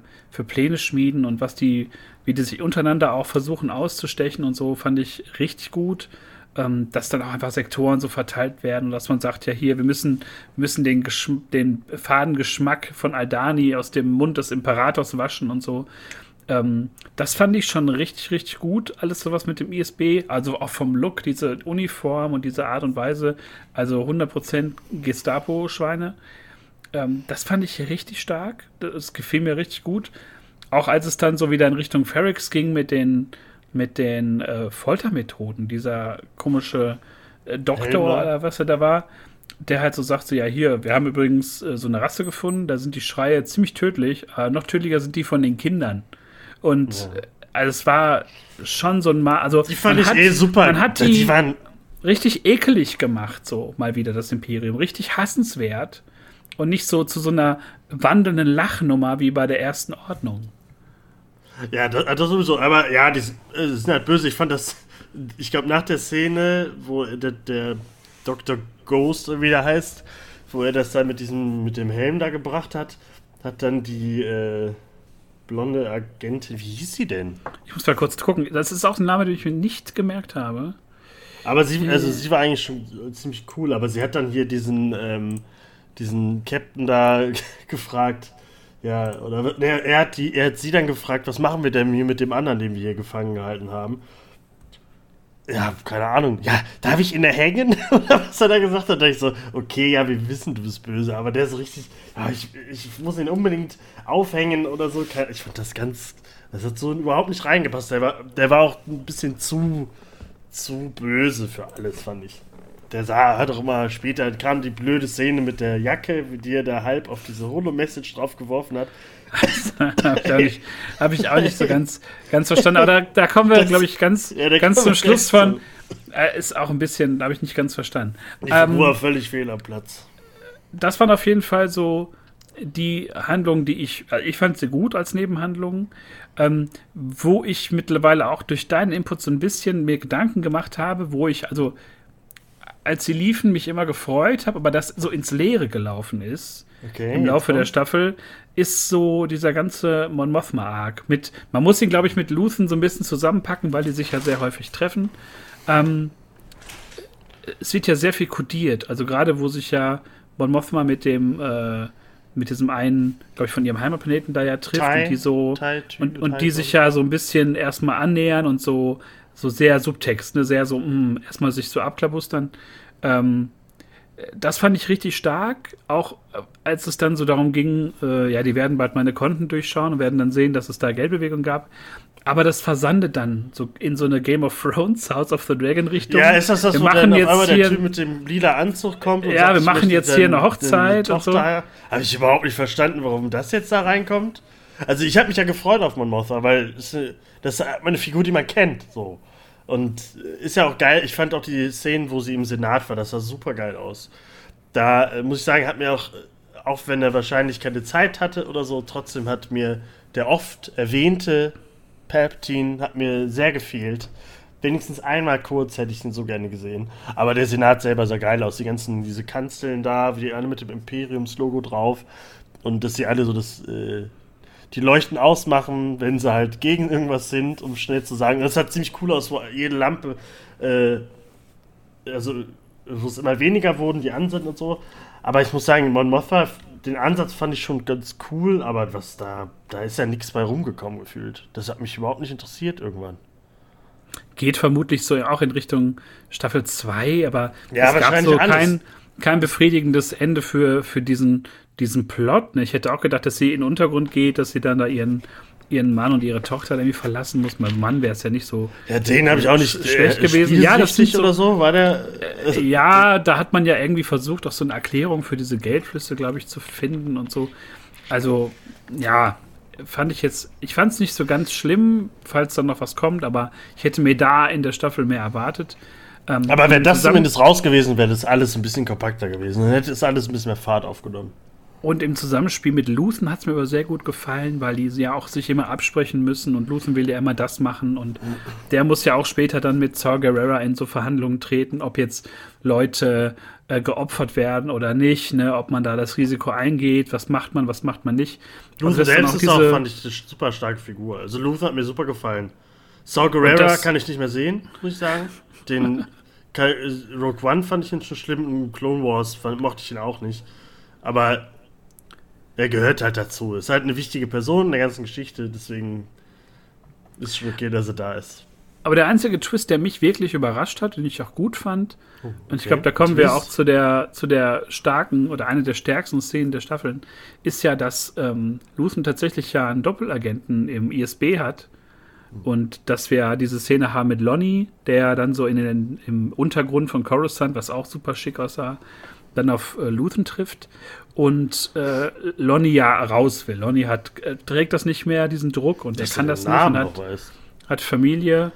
Pläne schmieden und wie die sich untereinander auch versuchen auszustechen und so, fand ich richtig gut, dass dann auch einfach Sektoren so verteilt werden und dass man sagt, ja hier, wir müssen den Fadengeschmack von Aldani aus dem Mund des Imperators waschen und so. Das fand ich schon richtig, richtig gut, alles sowas mit dem ISB, also auch vom Look, diese Uniform und diese Art und Weise, also 100% Gestapo-Schweine, das fand ich richtig stark, das gefiel mir richtig gut, auch als es dann so wieder in Richtung Ferrix ging mit den Foltermethoden, dieser komische Doktor oder was er da war, der halt so sagte, ja hier, wir haben übrigens so eine Rasse gefunden, da sind die Schreie ziemlich tödlich, aber noch tödlicher sind die von den Kindern. Und also es war schon so ein Mal, also die fand ich super. Man hat die waren richtig ekelig gemacht, so mal wieder das Imperium, richtig hassenswert und nicht so zu so einer wandelnden Lachnummer wie bei der ersten Ordnung. Ja, das sowieso, aber ja, die sind halt böse. Ich fand das, ich glaube nach der Szene, wo der Dr. Ghost, wie der heißt, wo er das dann mit dem Helm da gebracht hat, hat dann die blonde Agentin, wie hieß sie denn? Ich muss mal kurz gucken. Das ist auch ein Name, den ich mir nicht gemerkt habe. Aber sie war eigentlich schon ziemlich cool, aber sie hat dann hier diesen Captain da gefragt, ja, oder er hat sie dann gefragt, was machen wir denn hier mit dem anderen, den wir hier gefangen gehalten haben? Ja, keine Ahnung. Ja, darf ich ihn da hängen? Oder was er da gesagt hat, da ich so, okay, ja, wir wissen, du bist böse, aber der ist richtig, ja, ich muss ihn unbedingt aufhängen oder so. Ich fand das ganz, das hat so überhaupt nicht reingepasst. Der war auch ein bisschen zu böse für alles, fand ich. Hat auch immer später, kam die blöde Szene mit der Jacke, die er da halb auf diese Holo-Message draufgeworfen hat. Habe ich auch nicht so ganz verstanden. Aber da kommen wir, glaube ich, ganz zum Schluss von. Ist auch ein bisschen, habe ich nicht ganz verstanden. Die Figur völlig fehl am Platz. Das waren auf jeden Fall so die Handlungen, die ich fand sie gut als Nebenhandlungen. Wo ich mittlerweile auch durch deinen Input so ein bisschen mir Gedanken gemacht habe, wo ich, also als sie liefen, mich immer gefreut habe, aber das so ins Leere gelaufen ist. Okay, im Laufe der Staffel ist so dieser ganze Mon Mothma-Arc mit, man muss ihn, glaube ich, mit Luthen so ein bisschen zusammenpacken, weil die sich ja sehr häufig treffen. Es wird ja sehr viel kodiert, also gerade wo sich ja Mon Mothma mit diesem einen, glaube ich, von ihrem Heimatplaneten da ja trifft und die sich ja so ein bisschen erstmal annähern und so sehr Subtext, ne, sehr so erstmal sich so abklabustern. Das fand ich richtig stark, auch als es dann so darum ging, ja, die werden bald meine Konten durchschauen und werden dann sehen, dass es da Geldbewegung gab. Aber das versandet dann so in so eine Game of Thrones, House of the Dragon Richtung. Ja, ist das, wo dann auf einmal der Typ mit dem lila Anzug kommt? Und ja, sagt, wir machen jetzt hier eine Hochzeit und so. Habe ich überhaupt nicht verstanden, warum das jetzt da reinkommt. Also ich habe mich ja gefreut auf Mon Mothma, weil das ist eine Figur, die man kennt, so. Und ist ja auch geil, ich fand auch die Szenen, wo sie im Senat war, das sah super geil aus. Da muss ich sagen, hat mir auch wenn er wahrscheinlich keine Zeit hatte oder so, trotzdem hat mir der oft erwähnte Palpatine hat mir sehr gefehlt. Wenigstens einmal kurz hätte ich ihn so gerne gesehen. Aber der Senat selber sah geil aus, diese Kanzeln da, wie die alle mit dem Imperiums-Logo drauf und dass sie alle so die Leuchten ausmachen, wenn sie halt gegen irgendwas sind, um schnell zu sagen. Das sah ziemlich cool aus, wo jede Lampe, wo es immer weniger wurden, die Ansätze und so. Aber ich muss sagen, Mon Mothma, den Ansatz fand ich schon ganz cool, aber was da ist ja nichts bei rumgekommen gefühlt. Das hat mich überhaupt nicht interessiert irgendwann. Geht vermutlich so auch in Richtung Staffel 2, aber ja, es gab so kein befriedigendes Ende für diesen Plot. Ich hätte auch gedacht, dass sie in den Untergrund geht, dass sie dann da ihren Mann und ihre Tochter irgendwie verlassen muss. Mein Mann wäre es ja nicht so. Ja, den habe ich auch nicht schlecht gewesen. Ja, das nicht so, oder so war der. Ja, da hat man ja irgendwie versucht, auch so eine Erklärung für diese Geldflüsse, glaube ich, zu finden und so. Also ja, ich fand es nicht so ganz schlimm, falls dann noch was kommt, aber ich hätte mir da in der Staffel mehr erwartet. Aber wenn das zumindest raus gewesen wäre, ist alles ein bisschen kompakter gewesen. Dann hätte es alles ein bisschen mehr Fahrt aufgenommen. Und im Zusammenspiel mit Luthen hat es mir aber sehr gut gefallen, weil die ja auch sich immer absprechen müssen und Luthen will ja immer das machen und der muss ja auch später dann mit Saw Gerrera in so Verhandlungen treten, ob jetzt Leute geopfert werden oder nicht, ne? Ob man da das Risiko eingeht, was macht man nicht. Luthen selbst fand ich eine super starke Figur. Also Luthen hat mir super gefallen. Saw Gerrera kann ich nicht mehr sehen, muss ich sagen. Den Rogue One fand ich ihn schon schlimm und Clone Wars mochte ich ihn auch nicht. Aber er gehört halt dazu. Ist halt eine wichtige Person in der ganzen Geschichte, deswegen ist es schon okay, dass er da ist. Aber der einzige Twist, der mich wirklich überrascht hat, den ich auch gut fand, und ich glaube, da kommen wir auch zu der starken oder einer der stärksten Szenen der Staffeln, ist ja, dass Luthen tatsächlich ja einen Doppelagenten im ISB hat. Und dass wir diese Szene haben mit Lonnie, der dann so im Untergrund von Coruscant, was auch super schick aussah, dann auf Luthen trifft und Lonnie ja raus will. Lonnie trägt das nicht mehr, diesen Druck, und er kann das nicht und hat Familie.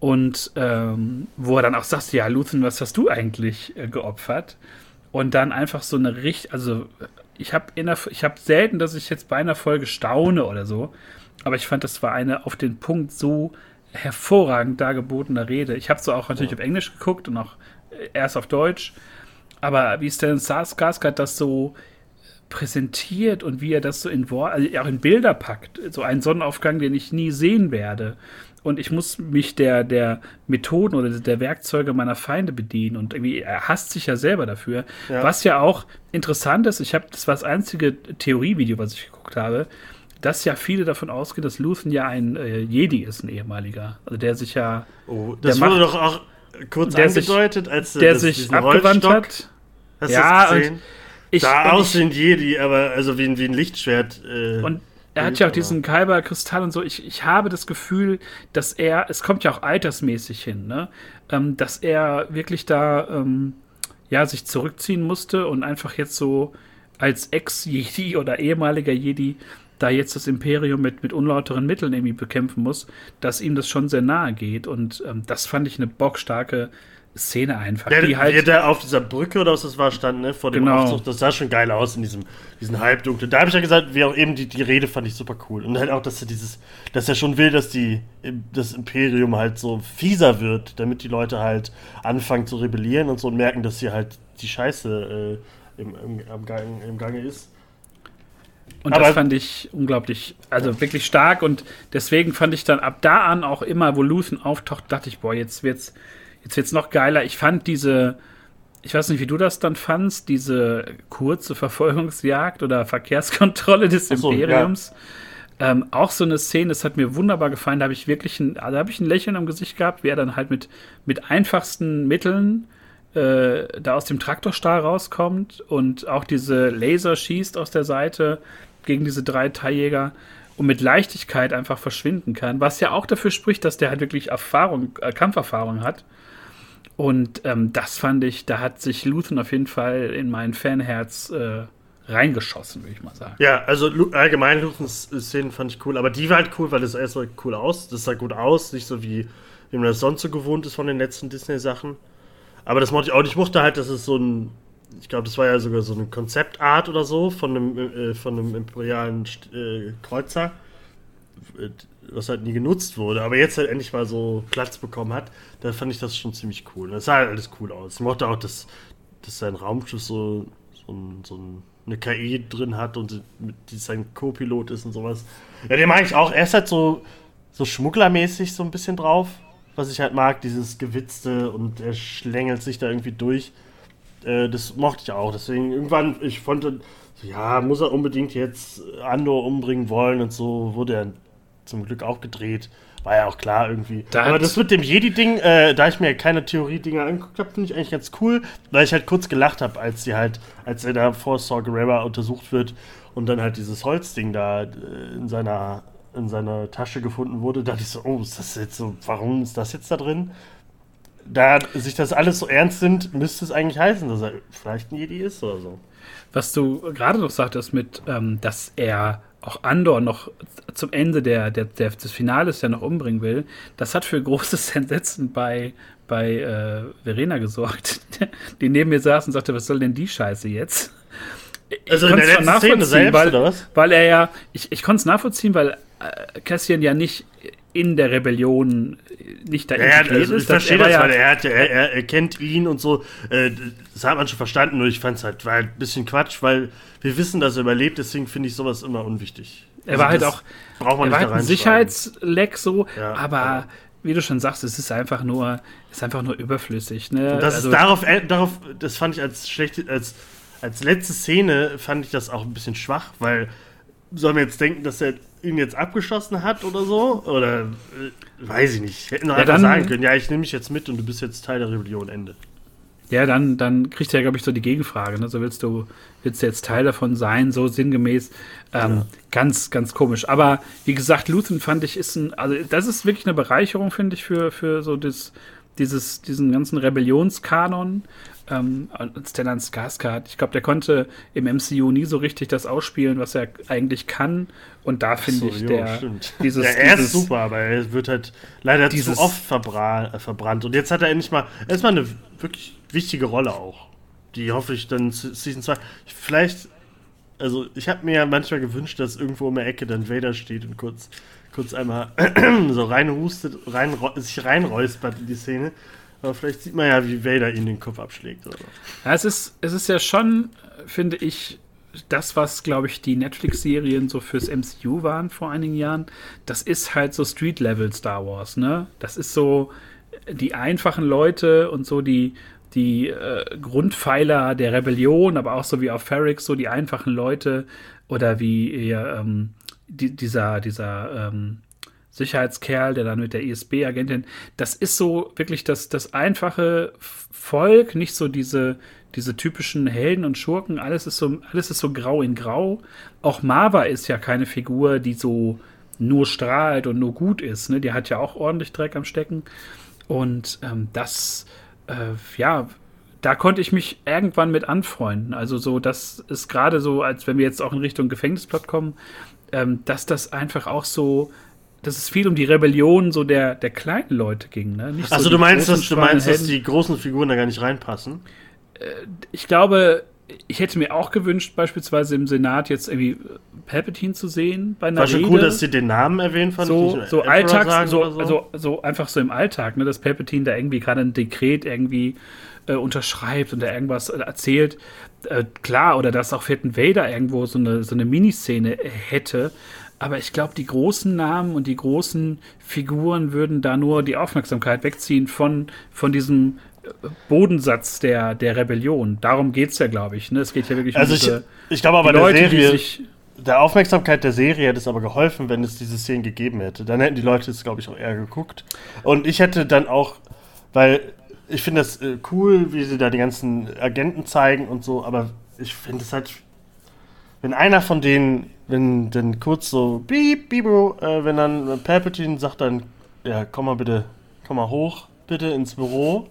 Und wo er dann auch sagt, ja, Luthen, was hast du eigentlich geopfert? Und dann einfach so eine ich habe selten, dass ich jetzt bei einer Folge staune oder so, aber ich fand, das war eine auf den Punkt so hervorragend dargebotene Rede. Ich habe es auch natürlich auf Englisch geguckt und auch erst auf Deutsch. Aber wie Stellan Skarsgård das so präsentiert und wie er das so auch in Bilder packt. So einen Sonnenaufgang, den ich nie sehen werde. Und ich muss mich der Methoden oder der Werkzeuge meiner Feinde bedienen. Und irgendwie, er hasst sich ja selber dafür. Ja. Was ja auch interessant ist, das war das einzige Theorievideo, was ich geguckt habe, dass ja viele davon ausgehen, dass Luthen ja ein Jedi ist, ein ehemaliger. Also der sich ja... Oh, das wurde doch auch kurz angedeutet, als der sich abgewandt hat. Hast du das gesehen? Da aussehen Jedi, aber also wie ein Lichtschwert... und er hat ja auch diesen Kyber-Kristall und so. Ich habe das Gefühl, dass es kommt ja auch altersmäßig hin, ne? Dass er wirklich da sich zurückziehen musste und einfach jetzt so als Ex-Jedi oder ehemaliger Jedi da jetzt das Imperium mit unlauteren Mitteln irgendwie bekämpfen muss, dass ihm das schon sehr nahe geht. Und das fand ich eine bockstarke Szene einfach. Der auf dieser Brücke oder was das war, stand, ne, vor dem Aufzug, das sah schon geil aus in diesen Halbdunkel. Da habe ich ja gesagt, wie auch eben die Rede fand ich super cool. Und halt auch, dass er schon will, dass das Imperium halt so fieser wird, damit die Leute halt anfangen zu rebellieren und so und merken, dass hier halt die Scheiße im Gange ist. Und das fand ich unglaublich, also wirklich stark, und deswegen fand ich dann ab da an auch immer, wo Luthen auftaucht, dachte ich, boah, jetzt wird's noch geiler. Ich fand ich weiß nicht, wie du das dann fandst, diese kurze Verfolgungsjagd oder Verkehrskontrolle des Imperiums. Ja. Auch so eine Szene, das hat mir wunderbar gefallen, da habe ich wirklich ein Lächeln am Gesicht gehabt, wie er dann halt mit einfachsten Mitteln da aus dem Traktorstall rauskommt und auch diese Laser schießt aus der Seite gegen diese drei TIE-Jäger und mit Leichtigkeit einfach verschwinden kann, was ja auch dafür spricht, dass der halt wirklich Kampferfahrung hat. Und das fand ich, da hat sich Luthen auf jeden Fall in mein Fanherz reingeschossen, würde ich mal sagen. Ja, also allgemein Luthens Szenen fand ich cool, aber die war halt cool, weil es erstmal cool aus, das sah gut aus, nicht so wie man das sonst so gewohnt ist von den letzten Disney-Sachen. Aber das mochte ich auch. Ich mochte halt, dass es so ein, ich glaube, das war ja sogar so eine Konzeptart oder so von einem imperialen Kreuzer, was halt nie genutzt wurde, aber jetzt halt endlich mal so Platz bekommen hat. Da fand ich das schon ziemlich cool. Das sah halt alles cool aus. Ich mochte auch, dass sein Raumschiff so eine KI drin hat und die sein Co-Pilot ist und sowas. Ja, den mag ich auch. Er ist halt so schmugglermäßig so ein bisschen drauf, was ich halt mag, dieses Gewitzte, und er schlängelt sich da irgendwie durch. Das mochte ich auch. Deswegen irgendwann, ich fand, muss er unbedingt jetzt Andor umbringen wollen und so, wurde er zum Glück auch gedreht. War ja auch klar irgendwie. Aber das mit dem Jedi-Ding, da ich mir keine Theorie-Dinger angeguckt habe, finde ich eigentlich ganz cool, weil ich halt kurz gelacht habe, als er da vor Saw Gerrera untersucht wird und dann halt dieses Holzding da in seiner Tasche gefunden wurde, dachte ich so, oh, ist das jetzt so, warum ist das jetzt da drin? Da sich das alles so ernst nimmt, müsste es eigentlich heißen, dass er vielleicht ein Jedi ist oder so. Was du gerade noch sagtest mit, dass er auch Andor noch zum Ende des Finales ja noch umbringen will, das hat für großes Entsetzen bei Verena gesorgt, die neben mir saß und sagte, was soll denn die Scheiße jetzt? Also in der letzten Szene selbst, oder was? Weil er ja, ich konnte es nachvollziehen, weil Cassian ja nicht in der Rebellion nicht da integriert ist. Ich verstehe das, weil er kennt ihn und so. Das hat man schon verstanden, nur ich fand es halt war ein bisschen Quatsch, weil wir wissen, dass er überlebt, deswegen finde ich sowas immer unwichtig. Er war also halt auch, braucht man nicht da rein. Ein Sicherheitsleck so, ja, aber wie du schon sagst, es ist einfach nur überflüssig. Ne? Und das also, ist darauf, das fand ich als letzte Szene fand ich das auch ein bisschen schwach, weil sollen wir jetzt denken, dass er ihn jetzt abgeschossen hat oder so? Oder weiß ich nicht. Hätten doch einfach sagen können, ja, ich nehme mich jetzt mit und du bist jetzt Teil der Rebellion, Ende. Ja, dann kriegt er, glaube ich, so die Gegenfrage. Ne? So willst du jetzt Teil davon sein, so sinngemäß. Ja. Ganz, ganz komisch. Aber wie gesagt, Luthen fand ich das ist wirklich eine Bereicherung, finde ich, für so diesen ganzen Rebellionskanon. Stellan Skarsgård. Ich glaube, der konnte im MCU nie so richtig das ausspielen, was er eigentlich kann. Und da finde ich, er ist super, aber er wird halt leider zu oft verbrannt. Und jetzt hat er endlich mal erstmal eine wirklich wichtige Rolle auch. Die hoffe ich dann Season 2. Vielleicht, also ich habe mir ja manchmal gewünscht, dass irgendwo um der Ecke dann Vader steht und kurz einmal so sich reinräuspert in die Szene. Aber vielleicht sieht man ja, wie Vader ihm den Kopf abschlägt. Oder? Ja, es ist ja schon, finde ich, das, was, glaube ich, die Netflix-Serien so fürs MCU waren vor einigen Jahren. Das ist halt so Street-Level Star Wars, ne? Das ist so die einfachen Leute und so die Grundpfeiler der Rebellion, aber auch so wie auf Ferrix, so die einfachen Leute oder wie dieser Sicherheitskerl, der dann mit der ISB-Agentin, das ist so wirklich das einfache Volk, nicht so diese typischen Helden und Schurken, alles ist so grau in grau. Auch Maarva ist ja keine Figur, die so nur strahlt und nur gut ist, ne? Die hat ja auch ordentlich Dreck am Stecken und da konnte ich mich irgendwann mit anfreunden. Also so, das ist gerade so, als wenn wir jetzt auch in Richtung Gefängnisplot kommen, dass das einfach auch so, dass es viel um die Rebellion so der kleinen Leute ging. Ne? Nicht so also du meinst, dass die großen Figuren da gar nicht reinpassen? Ich glaube, ich hätte mir auch gewünscht, beispielsweise im Senat jetzt irgendwie Palpatine zu sehen. Bei einer war schon Rede. Cool, dass sie den Namen erwähnen, fand so, ich. Nicht so alltags, so einfach so im Alltag, ne? Dass Palpatine da irgendwie gerade ein Dekret irgendwie unterschreibt und da irgendwas erzählt. Klar, oder dass auch Fetten Vader irgendwo so eine Miniszene hätte. Aber ich glaube, die großen Namen und die großen Figuren würden da nur die Aufmerksamkeit wegziehen von diesem Bodensatz der Rebellion. Darum geht es ja, glaube ich. Ne? Es geht ja wirklich um diese ich glaube aber, Leute, der Aufmerksamkeit der Serie hätte es aber geholfen, wenn es diese Szenen gegeben hätte. Dann hätten die Leute es, glaube ich, auch eher geguckt. Und ich hätte dann auch, weil ich finde das cool, wie sie da die ganzen Agenten zeigen und so, aber ich finde es halt, wenn einer von denen, wenn dann kurz so beep, bibo, wenn dann Palpatine sagt dann, ja, komm mal bitte, komm mal hoch, bitte ins Büro.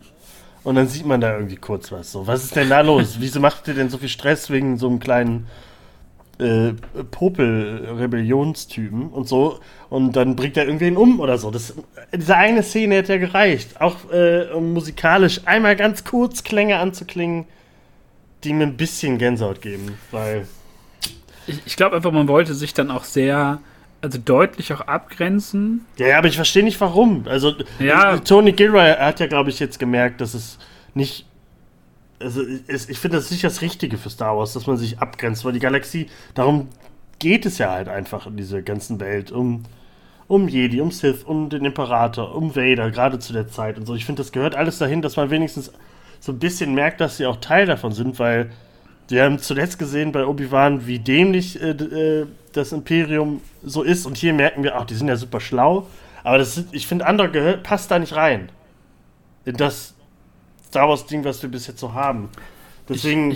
Und dann sieht man da irgendwie kurz was. So, was ist denn da los? Wieso macht ihr denn so viel Stress wegen so einem kleinen Popel-Rebellionstypen und so? Und dann bringt er irgendwen um oder so. Das, diese eine Szene hätte ja gereicht. Auch um musikalisch einmal ganz kurz Klänge anzuklingen, die mir ein bisschen Gänsehaut geben. Weil ich glaube einfach, man wollte sich dann auch sehr... Also deutlich auch abgrenzen. Ja, aber ich verstehe nicht, warum. Also ja. Tony Gilroy hat ja, glaube ich, jetzt gemerkt, dass es nicht... Also ich finde, das ist nicht das Richtige für Star Wars, dass man sich abgrenzt, weil die Galaxie, darum geht es ja halt einfach in dieser ganzen Welt. Um Jedi, um Sith, um den Imperator, um Vader, gerade zu der Zeit und so. Ich finde, das gehört alles dahin, dass man wenigstens so ein bisschen merkt, dass sie auch Teil davon sind, weil wir haben zuletzt gesehen bei Obi-Wan, wie dämlich das Imperium so ist. Und hier merken wir, ach, die sind ja super schlau. Aber ich finde, Andor passt da nicht rein. In das Star Wars-Ding, was wir bis jetzt so haben. Deswegen,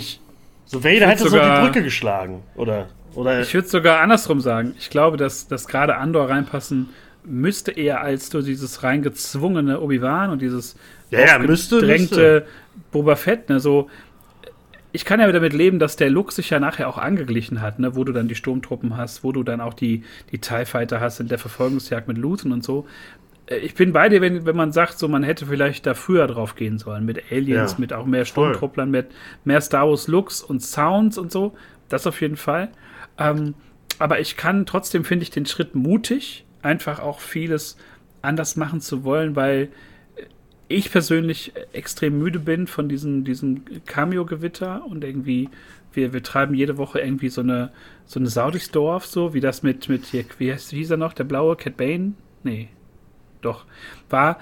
so Vader hätte so die Brücke geschlagen. Oder ich würde sogar andersrum sagen. Ich glaube, dass gerade Andor reinpassen müsste, eher als durch dieses reingezwungene Obi-Wan und dieses gedrängte Boba Fett. Ne, so. Ich kann ja damit leben, dass der Look sich ja nachher auch angeglichen hat, ne? Wo du dann die Sturmtruppen hast, wo du dann auch die TIE Fighter hast in der Verfolgungsjagd mit Luthen und so. Ich bin bei dir, wenn man sagt, so man hätte vielleicht da früher drauf gehen sollen, mit Aliens, ja, mit auch mehr Sturmtrupplern, mit mehr Star Wars Looks und Sounds und so, das auf jeden Fall. Aber ich kann trotzdem, finde ich, den Schritt mutig, einfach auch vieles anders machen zu wollen, weil ich persönlich extrem müde bin von diesem Cameo-Gewitter und irgendwie, wir treiben jede Woche irgendwie so eine Sau durchs Dorf, so wie das mit hier, wie hieß er noch, der blaue, Cat Bane? Nee, doch, war,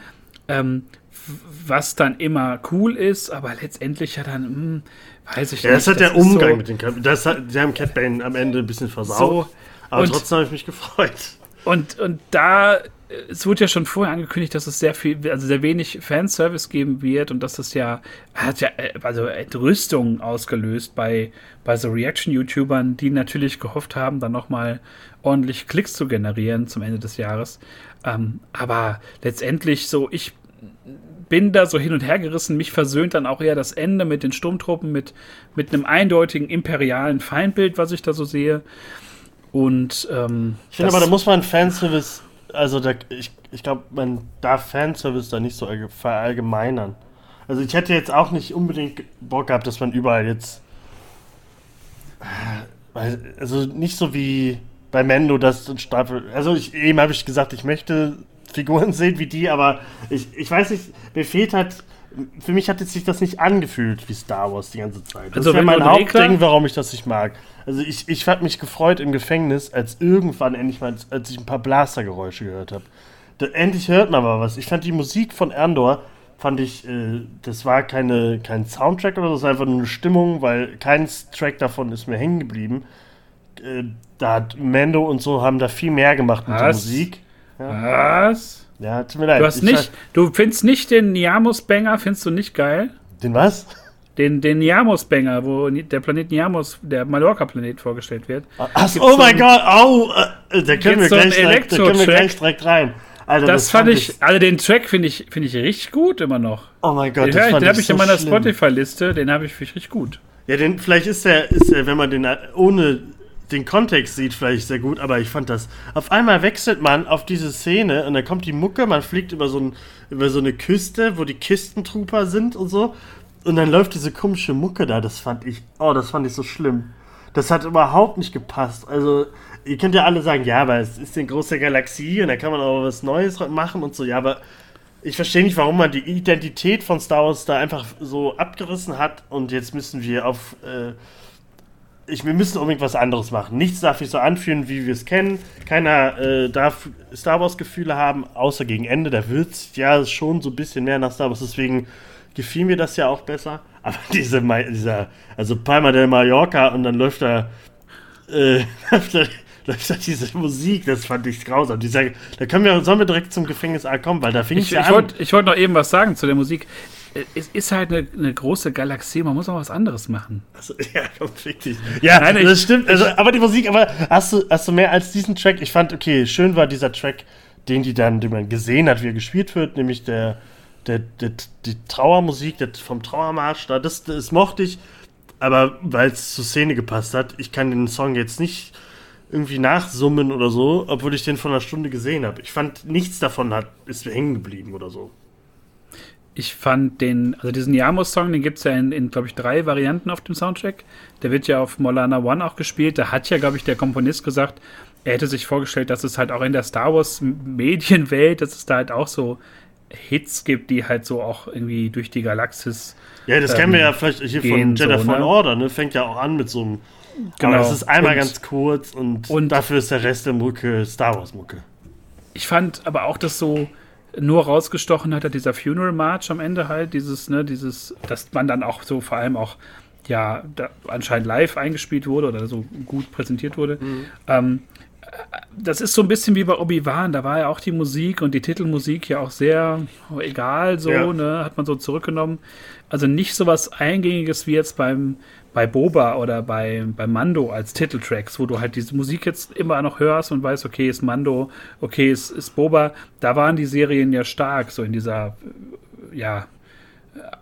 was dann immer cool ist, aber letztendlich ja dann, weiß ich nicht. Das hat der Umgang so, mit den Cameo, sie haben Cat Bane am Ende ein bisschen versaut, so, aber trotzdem habe ich mich gefreut. Und da... Es wurde ja schon vorher angekündigt, dass es sehr wenig Fanservice geben wird und dass das hat Entrüstung ausgelöst bei so Reaction-YouTubern, die natürlich gehofft haben, dann nochmal ordentlich Klicks zu generieren zum Ende des Jahres. Aber letztendlich so, ich bin da so hin und her gerissen. Mich versöhnt dann auch eher das Ende mit den Sturmtruppen, mit einem eindeutigen imperialen Feindbild, was ich da so sehe. Und ich finde aber, da muss man Fanservice... Also ich glaube, man darf Fanservice da nicht so verallgemeinern. Also ich hätte jetzt auch nicht unbedingt Bock gehabt, dass man überall jetzt... Also nicht so wie bei Mando, das in Staffel... Also eben habe ich gesagt, ich möchte Figuren sehen wie die, aber ich weiß nicht, mir fehlt halt... Für mich hat sich das nicht angefühlt wie Star Wars die ganze Zeit. Das ist ja mein Hauptding, warum ich das nicht mag. Also ich habe mich gefreut im Gefängnis, als irgendwann endlich mal, als ich ein paar Blastergeräusche gehört habe. Endlich hört man mal was. Ich fand die Musik von Andor, das war kein Soundtrack oder so, das war einfach nur eine Stimmung, weil kein Track davon ist mir hängen geblieben. Da hat Mando und so haben da viel mehr gemacht mit der Musik. Ja. Was? Ja, tut mir leid. Du findest nicht den Niamus-Banger, findest du nicht geil? Den was? Den Niamus-Banger, wo der Planet Niamus, der Mallorca-Planet vorgestellt wird. Ach, oh mein Gott, au! Da können wir gleich direkt rein. Alter, das fand ich, also den Track finde ich richtig gut immer noch. Oh mein Gott, den habe ich in meiner Spotify-Liste, den habe ich richtig gut. Ja, den vielleicht ist der, wenn man den ohne den Kontext sieht, vielleicht sehr gut, aber ich fand das. Auf einmal wechselt man auf diese Szene und dann kommt die Mucke, man fliegt über so eine Küste, wo die Kistentrooper sind und so, und dann läuft diese komische Mucke da, das fand ich so schlimm. Das hat überhaupt nicht gepasst. Also, ihr könnt ja alle sagen, ja, aber es ist eine große Galaxie und da kann man auch was Neues machen und so, ja, aber ich verstehe nicht, warum man die Identität von Star Wars da einfach so abgerissen hat und jetzt müssen wir auf wir müssen unbedingt was anderes machen. Nichts darf sich so anfühlen, wie wir es kennen. Keiner darf Star Wars-Gefühle haben, außer gegen Ende. Da wird es ja schon so ein bisschen mehr nach Star Wars. Deswegen gefiel mir das ja auch besser. Aber dieser Palma de Mallorca und dann läuft da diese Musik, das fand ich grausam. Sollen wir direkt zum Gefängnis kommen, weil da fing ich an. Ich wollte noch eben was sagen zu der Musik. Es ist halt eine große Galaxie, man muss auch was anderes machen. Also, ja, richtig. Ja, nein, das stimmt. Also, aber die Musik, aber hast du mehr als diesen Track? Ich fand, okay, schön war dieser Track, den man gesehen hat, wie er gespielt wird, nämlich die Trauermusik vom Trauermarsch. Das mochte ich, aber weil es zur Szene gepasst hat. Ich kann den Song jetzt nicht irgendwie nachsummen oder so, obwohl ich den vor einer Stunde gesehen habe. Ich fand, nichts davon ist hängen geblieben oder so. Ich fand diesen Yamos-Song, den gibt es ja in glaube ich, 3 Varianten auf dem Soundtrack. Der wird ja auf Morlana One auch gespielt. Da hat ja, glaube ich, der Komponist gesagt, er hätte sich vorgestellt, dass es halt auch in der Star Wars-Medienwelt, dass es da halt auch so Hits gibt, die halt so auch irgendwie durch die Galaxis. Ja, das kennen wir ja vielleicht hier von Jedi Fallen Order, ne? Fängt ja auch an mit so einem. Genau. Aber das ist einmal ganz kurz und dafür ist der Rest der Mucke Star Wars-Mucke. Ich fand aber auch, dass so. Nur rausgestochen hat dieser Funeral March am Ende halt, dass man dann auch so vor allem auch, ja, anscheinend live eingespielt wurde oder so gut präsentiert wurde. Mhm. Das ist so ein bisschen wie bei Obi-Wan, da war ja auch die Musik und die Titelmusik ja auch sehr egal so, ja. Ne, hat man so zurückgenommen. Also nicht so was Eingängiges wie jetzt bei Boba oder bei Mando als Titeltracks, wo du halt diese Musik jetzt immer noch hörst und weißt, okay, ist Mando, okay, ist Boba. Da waren die Serien ja stark, so in dieser, ja,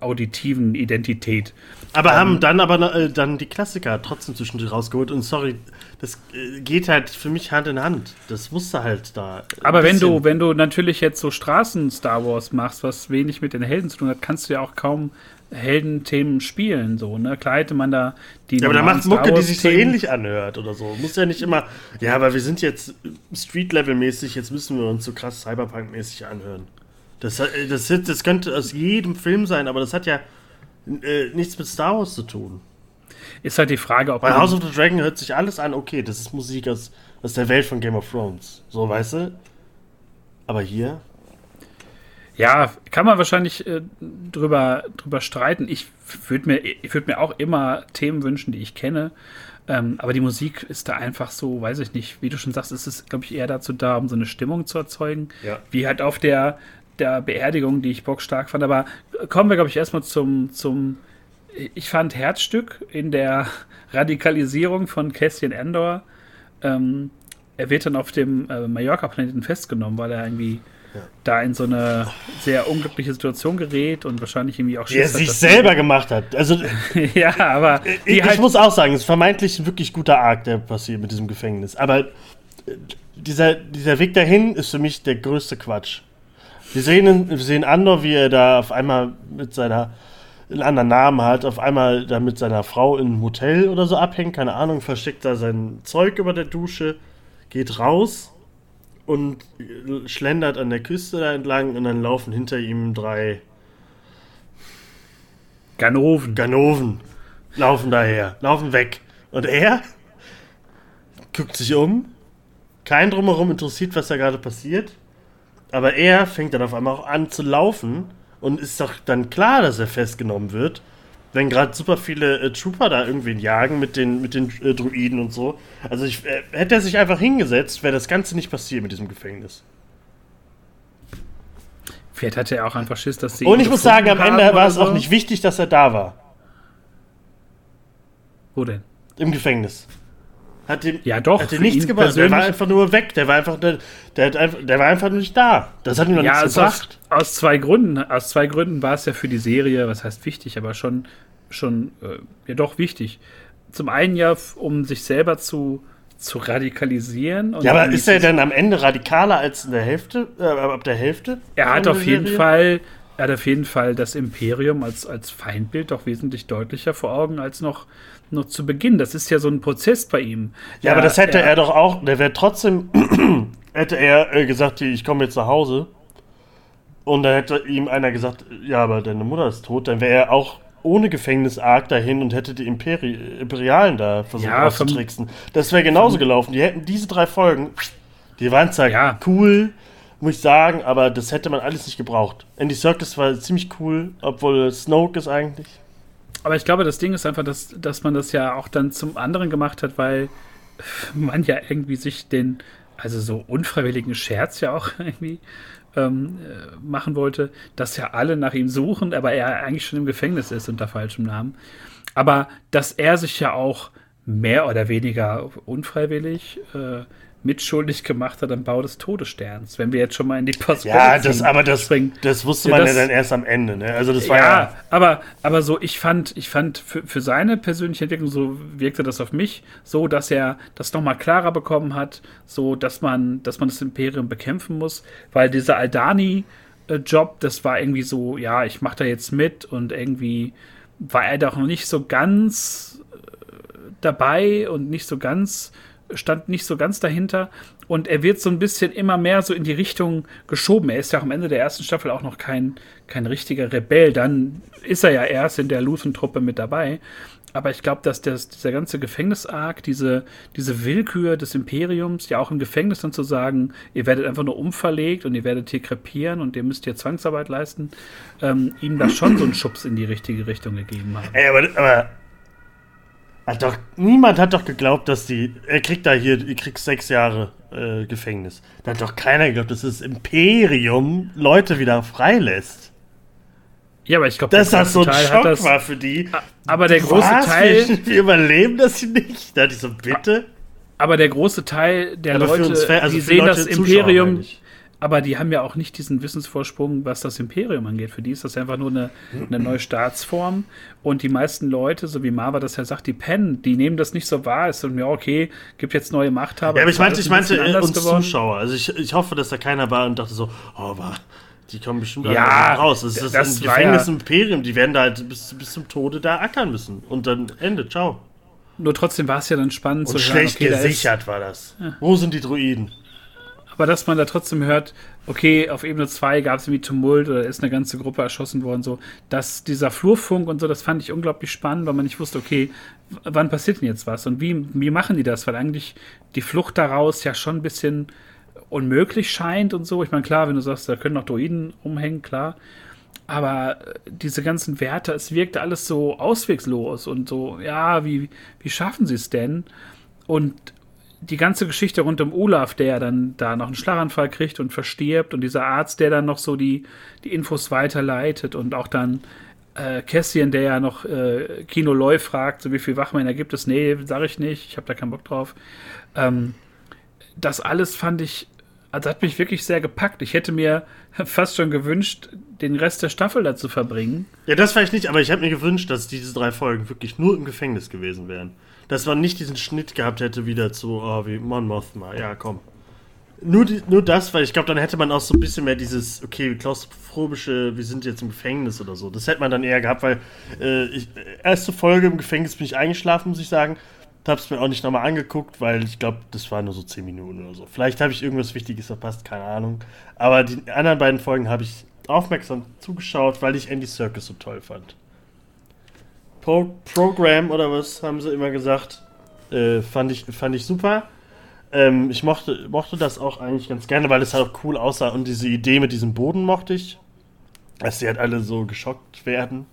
auditiven Identität. Aber haben dann die Klassiker trotzdem zwischendurch rausgeholt und sorry, das geht halt für mich Hand in Hand. Das musste halt da. Aber wenn du natürlich jetzt so Straßen-Star Wars machst, was wenig mit den Helden zu tun hat, kannst du ja auch kaum Heldenthemen spielen, so, ne? Klar hätte man da die. Ja, aber da macht Mucke, die sich so ähnlich anhört oder so. Muss ja nicht immer. Ja, aber wir sind jetzt Street-Level-mäßig, jetzt müssen wir uns so krass Cyberpunk-mäßig anhören. Das könnte aus jedem Film sein, aber das hat ja nichts mit Star Wars zu tun. Ist halt die Frage, ob. Bei House of the Dragon hört sich alles an, okay, das ist Musik aus der Welt von Game of Thrones. So, weißt du? Aber hier. Ja, kann man wahrscheinlich drüber streiten. Ich würde mir auch immer Themen wünschen, die ich kenne. Aber die Musik ist da einfach so, weiß ich nicht, wie du schon sagst, ist es, glaube ich, eher dazu da, um so eine Stimmung zu erzeugen. Ja. Wie halt auf der Beerdigung, die ich bockstark fand. Aber kommen wir, glaube ich, erstmal zum ich fand Herzstück in der Radikalisierung von Cassian Andor. Er wird dann auf dem Mallorca-Planeten festgenommen, weil er irgendwie da in so eine sehr unglückliche Situation gerät und wahrscheinlich irgendwie auch Schiss hat, sich selber gemacht hat. Also, ja, aber ich muss auch sagen, es ist vermeintlich ein wirklich guter Arc, der passiert mit diesem Gefängnis. Aber dieser Weg dahin ist für mich der größte Quatsch. Wir sehen Andor, wie er da auf einmal mit seiner einen anderen Namen hat, auf einmal da mit seiner Frau in einem Hotel oder so abhängt, keine Ahnung, versteckt da sein Zeug über der Dusche, geht raus und schlendert an der Küste da entlang und dann laufen hinter ihm 3 Ganoven laufen daher, laufen weg. Und er guckt sich um, kein Drumherum interessiert, was da gerade passiert, aber er fängt dann auf einmal auch an zu laufen und ist doch dann klar, dass er festgenommen wird, wenn gerade super viele Trooper da irgendwen jagen mit den Druiden und so. Also hätte er sich einfach hingesetzt, wäre das Ganze nicht passiert mit diesem Gefängnis. Vielleicht hatte er auch einfach Schiss, dass sie. Und ich muss sagen, am Ende war es auch nicht wichtig, dass er da war. Wo denn? Im Gefängnis. Hat ihm nichts gemacht. Der war einfach nur weg. Der war einfach nur nicht da. Das hat ihm noch nichts gebracht. Aus zwei Gründen war es ja für die Serie, was heißt wichtig, aber schon doch wichtig. Zum einen ja, um sich selber zu radikalisieren. Und ja, aber ist er denn am Ende radikaler als in der Hälfte? Ab der Hälfte? Er hat auf jeden Fall das Imperium als Feindbild doch wesentlich deutlicher vor Augen als noch zu Beginn. Das ist ja so ein Prozess bei ihm. Ja, aber das hätte er doch auch, der wäre trotzdem, hätte er gesagt, ich komme jetzt nach Hause und dann hätte ihm einer gesagt, ja, aber deine Mutter ist tot, dann wäre er auch ohne Gefängnis-Arc dahin und hätte die Imperialen da versucht auszutricksen. Das wäre genauso gelaufen. Die hätten diese 3 Folgen, die waren zwar cool, muss ich sagen, aber das hätte man alles nicht gebraucht. Andy Serkis war ziemlich cool, obwohl Snoke ist eigentlich. Aber ich glaube, das Ding ist einfach, dass man das ja auch dann zum anderen gemacht hat, weil man ja irgendwie sich den, also so unfreiwilligen Scherz ja auch irgendwie machen wollte, dass ja alle nach ihm suchen, aber er eigentlich schon im Gefängnis ist unter falschem Namen. Aber dass er sich ja auch mehr oder weniger unfreiwillig mitschuldig gemacht hat am Bau des Todessterns, wenn wir jetzt schon mal in die Postwelle springen. Das wusste man ja dann erst am Ende, ne? Also das war ja aber so, ich fand für seine persönliche Entwicklung, so wirkte das auf mich, so dass er das nochmal klarer bekommen hat, so dass man das Imperium bekämpfen muss, weil dieser Aldani-Job, das war irgendwie so, ja, ich mach da jetzt mit, und irgendwie war er doch noch nicht so ganz dabei und stand nicht so ganz dahinter, und er wird so ein bisschen immer mehr so in die Richtung geschoben. Er ist ja am Ende der ersten Staffel auch noch kein richtiger Rebell, dann ist er ja erst in der Luthen-Truppe mit dabei, aber ich glaube, dass dieser ganze Gefängnis-Arc, diese Willkür des Imperiums, ja auch im Gefängnis dann zu sagen, ihr werdet einfach nur umverlegt und ihr werdet hier krepieren und ihr müsst hier Zwangsarbeit leisten, ihm da schon so einen Schubs in die richtige Richtung gegeben haben. Ey, aber niemand hat doch geglaubt, dass ihr kriegt 6 Jahre Gefängnis. Da hat doch keiner geglaubt, dass das Imperium Leute wieder freilässt. Ja, aber ich glaube, dass das so ein Schock war für die. Aber der große Teil, wir überleben das nicht. Da hatte ich so, bitte. Aber der große Teil der Leute, die sehen das Imperium. Aber die haben ja auch nicht diesen Wissensvorsprung, was das Imperium angeht. Für die ist das einfach nur eine neue Staatsform. Und die meisten Leute, so wie Maarva das ja sagt, die nehmen das nicht so wahr. Es ist ja okay, gibt jetzt neue Machthaber. Ja, aber ich meinte uns geworden. Zuschauer. Also ich hoffe, dass da keiner war und dachte so, oh, die kommen bestimmt da raus. Das ist ein Gefängnis im Imperium. Die werden da halt bis zum Tode da ackern müssen. Und dann Ende, ciao. Nur trotzdem war es ja dann spannend und zu hören. Schlecht gesichert war das. Ja. Wo sind die Droiden? Aber dass man da trotzdem hört, okay, auf Ebene 2 gab es irgendwie Tumult oder ist eine ganze Gruppe erschossen worden, so, dass dieser Flurfunk und so, das fand ich unglaublich spannend, weil man nicht wusste, okay, wann passiert denn jetzt was und wie machen die das, weil eigentlich die Flucht daraus ja schon ein bisschen unmöglich scheint und so. Ich meine, klar, wenn du sagst, da können noch Droiden umhängen, klar, aber diese ganzen Wärter, es wirkte alles so auswegslos und so, ja, wie schaffen sie es denn? Und die ganze Geschichte rund um Olaf, der dann da noch einen Schlaganfall kriegt und verstirbt, und dieser Arzt, der dann noch so die Infos weiterleitet, und auch dann Cassian, der ja noch Kino Loy fragt, so wie viel Wachmänner gibt es? Nee, sag ich nicht, ich habe da keinen Bock drauf. Das alles fand ich, also hat mich wirklich sehr gepackt. Ich hätte mir fast schon gewünscht, den Rest der Staffel da zu verbringen. Ja, das vielleicht nicht, aber ich habe mir gewünscht, dass diese 3 Folgen wirklich nur im Gefängnis gewesen wären. Dass man nicht diesen Schnitt gehabt hätte wieder zu, oh, wie Mon Mothma, ja, komm. Nur das, weil ich glaube, dann hätte man auch so ein bisschen mehr dieses, okay, klaustrophobische, wir sind jetzt im Gefängnis oder so. Das hätte man dann eher gehabt, weil erste Folge im Gefängnis bin ich eingeschlafen, muss ich sagen. Hab's mir auch nicht nochmal angeguckt, weil ich glaube, das war nur so 10 Minuten oder so. Vielleicht habe ich irgendwas Wichtiges verpasst, keine Ahnung. Aber die anderen beiden Folgen habe ich aufmerksam zugeschaut, weil ich Andy Serkis so toll fand. Programm oder was haben sie immer gesagt, fand ich super. Ich mochte das auch eigentlich ganz gerne, weil es halt auch cool aussah, und diese Idee mit diesem Boden mochte ich, dass sie halt alle so geschockt werden,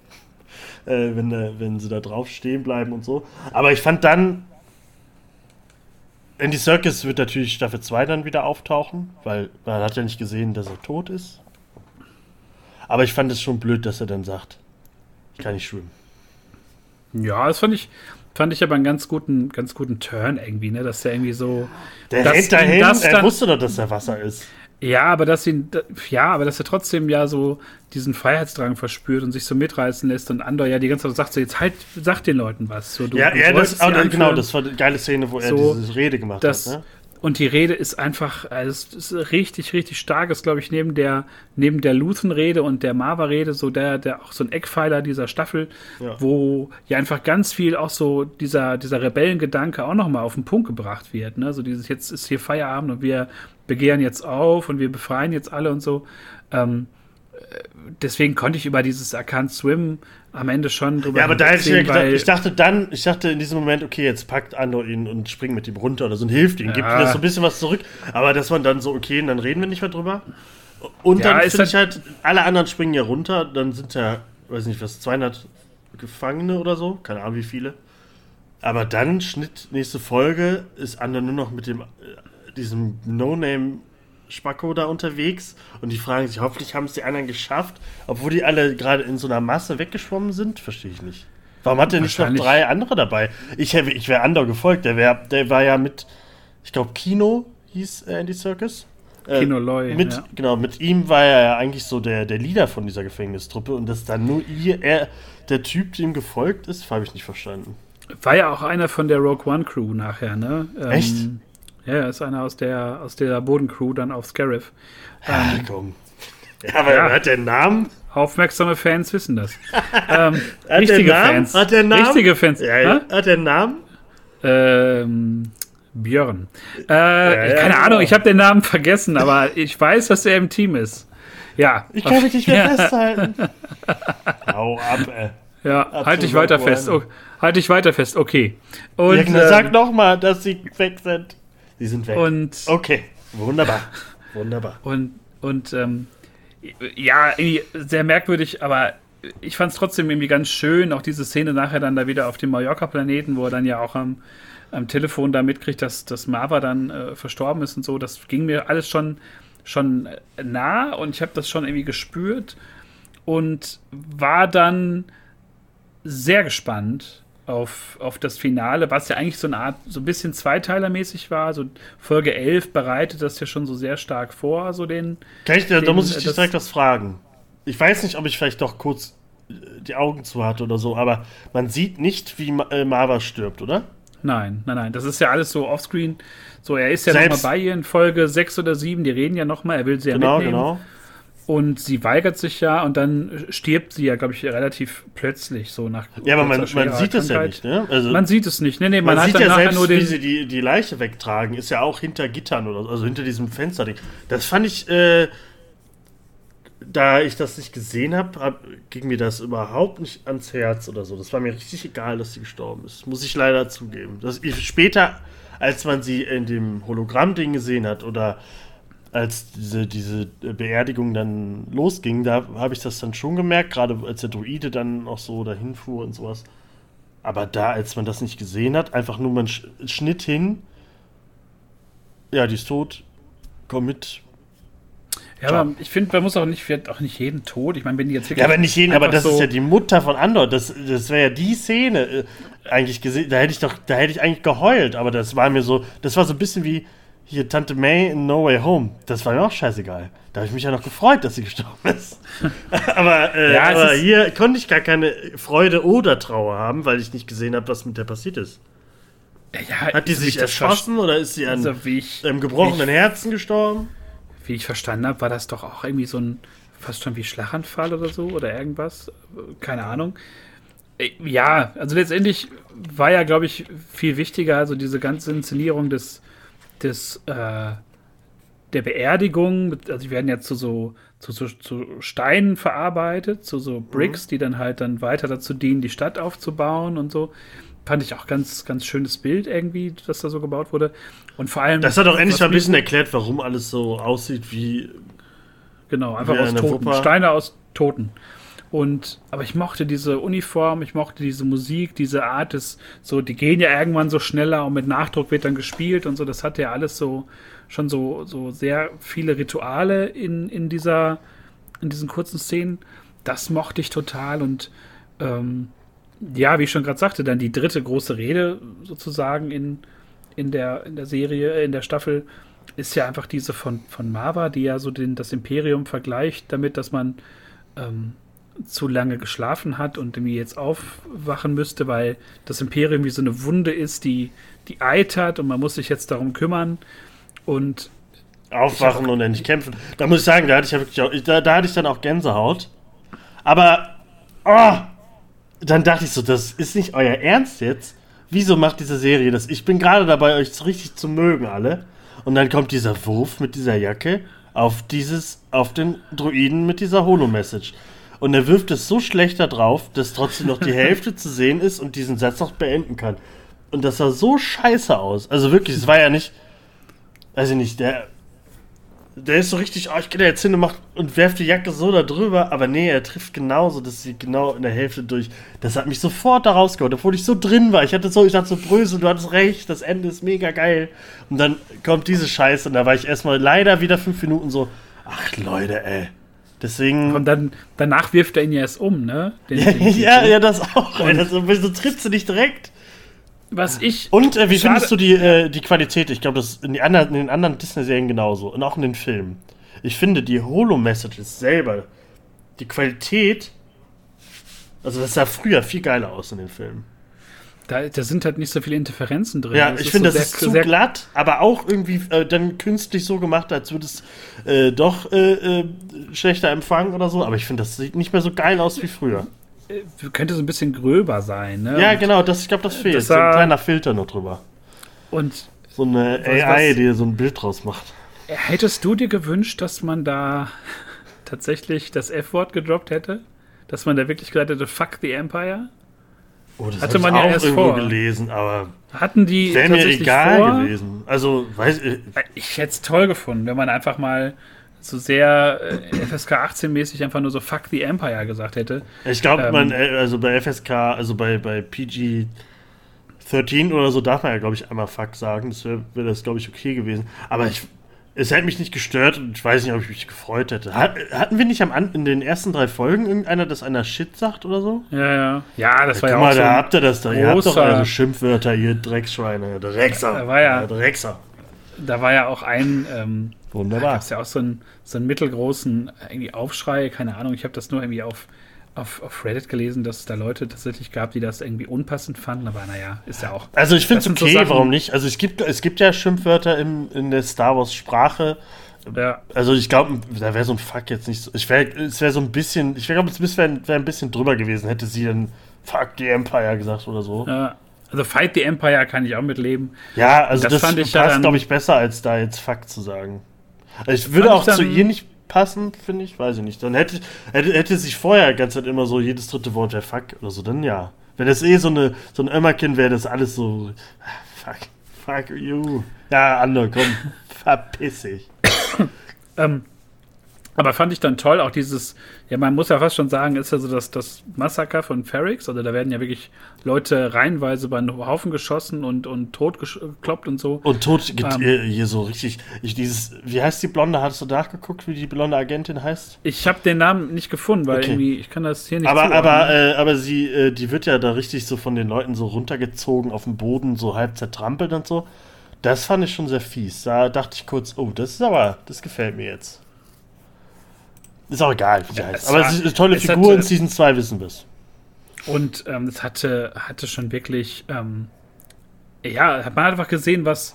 wenn sie da drauf stehen bleiben und so. Aber ich fand dann, Andy Serkis wird natürlich Staffel 2 dann wieder auftauchen, weil man hat ja nicht gesehen, dass er tot ist. Aber ich fand es schon blöd, dass er dann sagt, ich kann nicht schwimmen. Ja, das fand ich aber einen ganz guten Turn irgendwie, ne, dass der irgendwie so, der rennt dahin, er wusste doch, dass da Wasser ist. Ja, aber dass er trotzdem ja so diesen Freiheitsdrang verspürt und sich so mitreißen lässt, und Andor ja die ganze Zeit sagt, so, jetzt halt, sag den Leuten was. So, das war eine geile Szene, wo er so, diese Rede gemacht hat, ne? Und die Rede ist einfach, also es ist richtig, richtig stark. Es ist, glaube ich, neben der Luthen-Rede und der Maarva-Rede so der auch so ein Eckpfeiler dieser Staffel, ja. Wo ja einfach ganz viel auch so dieser Rebellengedanke auch nochmal auf den Punkt gebracht wird. Ne? So dieses, jetzt ist hier Feierabend und wir begehren jetzt auf und wir befreien jetzt alle und so. Deswegen konnte ich über dieses I can't swim am Ende schon drüber. Ja, aber da hätte ich mir gedacht, ich dachte in diesem Moment, okay, jetzt packt Andor ihn und springt mit ihm runter oder so und hilft ihm, gibt ihm das so ein bisschen was zurück. Aber dass man dann so, okay, dann reden wir nicht mehr drüber. Und ja, dann finde ich halt, alle anderen springen ja runter, dann sind ja, weiß nicht was, 200 Gefangene oder so, keine Ahnung wie viele. Aber dann, nächste Folge, ist Andor nur noch mit diesem No-Name Spacko da unterwegs und die fragen sich, hoffentlich haben es die anderen geschafft, obwohl die alle gerade in so einer Masse weggeschwommen sind, verstehe ich nicht. Warum hat der nicht noch drei andere dabei? Ich wäre Andor gefolgt, der war ja mit, ich glaube Kino hieß Andy Serkis. Kino Loy, ja. Genau, mit ihm war er ja eigentlich so der Leader von dieser Gefängnistruppe und dass dann nur der Typ, dem gefolgt ist, habe ich nicht verstanden. War ja auch einer von der Rogue One Crew nachher, ne? Echt? Ja, ist einer aus der Bodencrew, dann auf Scarif. Ja, komm. Ja, aber ja. Hat der einen Namen? Aufmerksame Fans wissen das. Richtige Fans. Ja. Hat der einen Namen? Björn. Keine Ahnung, ich habe den Namen vergessen, aber ich weiß, dass er im Team ist. Ja. Ich kann mich nicht mehr festhalten. Hau ab, ey. Ja, halt dich weiter fest. Oh, halt dich weiter fest, okay. Und, sag nochmal, dass sie weg sind. Die sind weg. Und okay, wunderbar. Und ja, sehr merkwürdig, aber ich fand es trotzdem irgendwie ganz schön, auch diese Szene nachher dann da wieder auf dem Mallorca-Planeten, wo er dann ja auch am Telefon da mitkriegt, dass Maarva dann verstorben ist und so. Das ging mir alles schon nah und ich habe das schon irgendwie gespürt und war dann sehr gespannt auf das Finale, was ja eigentlich so eine Art, so ein bisschen zweiteilermäßig war, so Folge 11 bereitet das ja schon so sehr stark vor, so den... Da muss ich dich direkt was fragen. Ich weiß nicht, ob ich vielleicht doch kurz die Augen zu hatte oder so, aber man sieht nicht, wie Maarva stirbt, oder? Nein, das ist ja alles so offscreen, so er ist ja nochmal bei ihr in Folge 6 oder 7, die reden ja nochmal, er will sie ja mitnehmen. Genau. Und sie weigert sich ja und dann stirbt sie ja, glaube ich, relativ plötzlich so nach. Ja, aber man sieht es ja nicht, ne? Also man sieht es nicht, ne? Man hat sieht ja selbst, nur wie sie die Leiche wegtragen, ist ja auch hinter Gittern oder so, also hinter diesem Fensterding. Das fand ich, da ich das nicht gesehen habe, ging mir das überhaupt nicht ans Herz oder so. Das war mir richtig egal, dass sie gestorben ist. Muss ich leider zugeben. Dass ich später, als man sie in dem Hologramm-Ding gesehen hat oder als diese Beerdigung dann losging, da habe ich das dann schon gemerkt, gerade als der Droide dann auch so dahin fuhr und sowas. Aber da, als man das nicht gesehen hat, einfach nur mal einen Schnitt hin, ja, die ist tot, komm mit. Ja, aber ich finde, man muss auch nicht jeden Tod, ich meine, wenn die jetzt wirklich... Ja, aber nicht jeden, aber das so ist ja die Mutter von Andor, das wäre ja die Szene eigentlich gesehen, da hätte ich eigentlich geheult, aber das war so ein bisschen wie hier, Tante May in No Way Home. Das war mir auch scheißegal. Da habe ich mich ja noch gefreut, dass sie gestorben ist. aber hier konnte ich gar keine Freude oder Trauer haben, weil ich nicht gesehen habe, was mit der passiert ist. Ja, hat die sich erschossen oder ist sie an einem gebrochenen Herzen gestorben? Wie ich verstanden habe, war das doch auch irgendwie so ein, fast schon wie Schlaganfall oder so oder irgendwas. Keine Ahnung. Ja, also letztendlich war ja, glaube ich, viel wichtiger, also diese ganze Inszenierung der Beerdigung, also die werden ja zu Steinen verarbeitet, zu so Bricks, die dann halt dann weiter dazu dienen, die Stadt aufzubauen und so. Fand ich auch ganz, ganz schönes Bild irgendwie, das da so gebaut wurde. Und vor allem... Das hat auch endlich mal ein bisschen erklärt, warum alles so aussieht wie... Genau, einfach aus Toten. Wuppa. Steine aus Toten. Aber ich mochte diese Uniform, ich mochte diese Musik, diese Art des, so, die gehen ja irgendwann so schneller und mit Nachdruck wird dann gespielt und so, das hat ja alles so, schon so sehr viele Rituale in diesen kurzen Szenen, das mochte ich total und, ja, wie ich schon gerade sagte, dann die dritte große Rede sozusagen in der Serie, in der Staffel, ist ja einfach diese von Maarva, die ja so das Imperium vergleicht damit, dass man, zu lange geschlafen hat und irgendwie jetzt aufwachen müsste, weil das Imperium wie so eine Wunde ist, die eitert und man muss sich jetzt darum kümmern und aufwachen und endlich kämpfen. Da muss ich sagen, da hatte ich dann auch Gänsehaut. Aber dann dachte ich so, das ist nicht euer Ernst jetzt. Wieso macht diese Serie das? Ich bin gerade dabei, euch richtig zu mögen alle. Und dann kommt dieser Wurf mit dieser Jacke auf den Droiden mit dieser Holo-Message. Und er wirft es so schlecht da drauf, dass trotzdem noch die Hälfte zu sehen ist und diesen Satz noch beenden kann. Und das sah so scheiße aus. Also wirklich, es war ja nicht, weiß ich nicht, Der ist so richtig, ich gehe da jetzt hin und, werft die Jacke so da drüber, aber nee, er trifft genauso, dass sie genau in der Hälfte durch. Das hat mich sofort da rausgeholt, obwohl ich so drin war. Ich dachte so, Brösel, du hattest recht, das Ende ist mega geil. Und dann kommt diese Scheiße und da war ich erstmal leider wieder 5 Minuten so, ach Leute, ey. Deswegen. Und dann, danach wirft er ihn ja erst um, ne? Ja, das auch. Also, so trittst du nicht direkt. Was ich. Und wie findest du die Qualität? Ich glaube, das ist in den anderen Disney-Serien genauso. Und auch in den Filmen. Ich finde, die Holo-Messages selber, die Qualität, also das sah früher viel geiler aus in den Filmen. Da sind halt nicht so viele Interferenzen drin. Ja, ich finde, das ist zu glatt, aber auch irgendwie dann künstlich so gemacht, als würde es doch schlechter empfangen oder so. Aber ich finde, das sieht nicht mehr so geil aus wie früher. Könnte so ein bisschen gröber sein, ne? Ja, und genau, das, ich glaube, das fehlt. So ein kleiner Filter noch drüber. Und so eine AI, die so ein Bild draus macht. Hättest du dir gewünscht, dass man da tatsächlich das F-Wort gedroppt hätte? Dass man da wirklich gesagt hätte, fuck the Empire? Oh, das hatte man ja auch erst irgendwo gelesen, aber hatten die wäre mir egal gewesen. Also, ich hätte es toll gefunden, wenn man einfach mal so sehr FSK 18-mäßig einfach nur so fuck the Empire gesagt hätte. Ich glaube, bei FSK, also bei PG 13 oder so, darf man ja, glaube ich, einmal fuck sagen. Das wäre das, glaube ich, okay gewesen. Aber es hätte mich nicht gestört und ich weiß nicht, ob ich mich gefreut hätte. Hatten wir nicht in den ersten 3 Folgen irgendeiner, dass einer Shit sagt oder so? Ja. Ja, das war ja auch mal, so da habt ihr das da. Ihr habt doch eure Schimpfwörter, ihr Drecksschweine. Dreckser. Da war ja auch ein wunderbar. Da gab es ja auch so einen mittelgroßen irgendwie Aufschrei, keine Ahnung, ich habe das nur irgendwie auf Reddit gelesen, dass es da Leute tatsächlich gab, die das irgendwie unpassend fanden, aber naja, ist ja auch. Also ich finde es okay, so warum nicht? Also es gibt ja Schimpfwörter in der Star Wars Sprache. Ja. Also ich glaube, da wäre so ein Fuck jetzt nicht so. Es wäre ein bisschen drüber gewesen, hätte sie dann Fuck the Empire gesagt oder so. Ja. Also Fight the Empire kann ich auch mitleben. Ja, also das fand ich passt, glaube ich, besser, als da jetzt Fuck zu sagen. Also ich würde auch zu ihr nicht passen, finde ich, weiß ich nicht. Dann hätte sich vorher die ganze Zeit immer so jedes dritte Wort wäre Fuck oder so, dann ja. Wenn das so ein Ömmerkin wäre, das alles so fuck you. Ja, Andor, komm, verpiss dich. Aber fand ich dann toll, auch dieses, ja, man muss ja fast schon sagen, ist ja so das Massaker von Ferrix, also da werden ja wirklich Leute reihenweise über einen Haufen geschossen und tot gekloppt und so. Und tot hier so richtig, wie heißt die Blonde, hast du nachgeguckt, wie die blonde Agentin heißt? Ich habe den Namen nicht gefunden, weil irgendwie, ich kann das hier nicht zuordnen. Aber sie, die wird ja da richtig so von den Leuten so runtergezogen, auf dem Boden so halb zertrampelt und so. Das fand ich schon sehr fies, da dachte ich kurz, oh, das gefällt mir jetzt. Ist auch egal, wie sie heißt. Aber es ist eine tolle Figur in Season 2, wissen wir es. Und es hatte schon wirklich, hat man einfach gesehen, was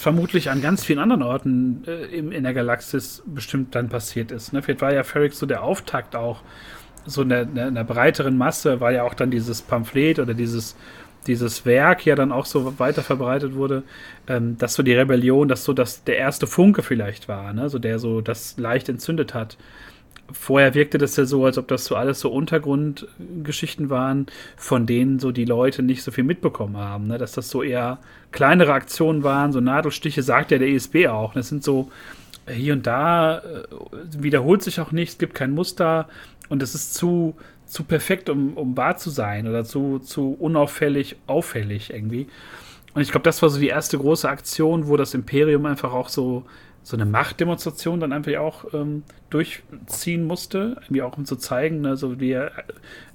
vermutlich an ganz vielen anderen Orten in der Galaxis bestimmt dann passiert ist. Ne? Vielleicht war ja Ferrix so der Auftakt auch, so in der breiteren Masse war ja auch dann dieses Pamphlet oder dieses Werk ja dann auch so weiter verbreitet wurde, dass so die Rebellion, dass so das der erste Funke vielleicht war, ne? So der so das leicht entzündet hat. Vorher wirkte das ja so, als ob das so alles so Untergrundgeschichten waren, von denen so die Leute nicht so viel mitbekommen haben, ne? Dass das so eher kleinere Aktionen waren, so Nadelstiche, sagt ja der ISB auch. Das sind so hier und da, wiederholt sich auch nichts, gibt kein Muster und es ist zu perfekt, um wahr zu sein oder zu unauffällig, auffällig irgendwie. Und ich glaube, das war so die erste große Aktion, wo das Imperium einfach auch so eine Machtdemonstration dann einfach auch durchziehen musste, irgendwie auch um zu zeigen, ne, so wir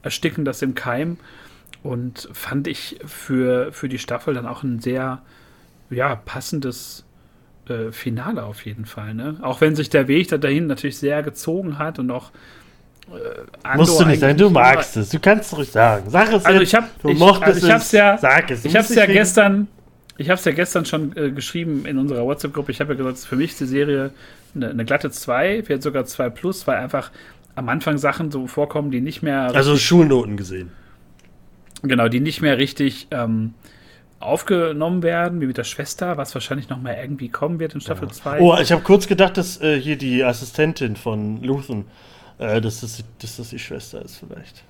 ersticken das im Keim. Und fand ich für die Staffel dann auch ein sehr passendes Finale auf jeden Fall. Ne? Auch wenn sich der Weg dahin natürlich sehr gezogen hat und auch musst du nicht sagen, du magst es. Du kannst es ruhig sagen. Sag es also jetzt. Ich habe es ja gestern schon geschrieben in unserer WhatsApp-Gruppe. Ich habe ja gesagt, für mich ist die Serie eine glatte 2, vielleicht sogar 2+, weil einfach am Anfang Sachen so vorkommen, die nicht mehr richtig, also Schulnoten gesehen. Genau, die nicht mehr richtig aufgenommen werden, wie mit der Schwester, was wahrscheinlich noch mal irgendwie kommen wird in Staffel 2. Oh, ich habe kurz gedacht, dass hier die Assistentin von Luthen, dass das die Schwester ist vielleicht.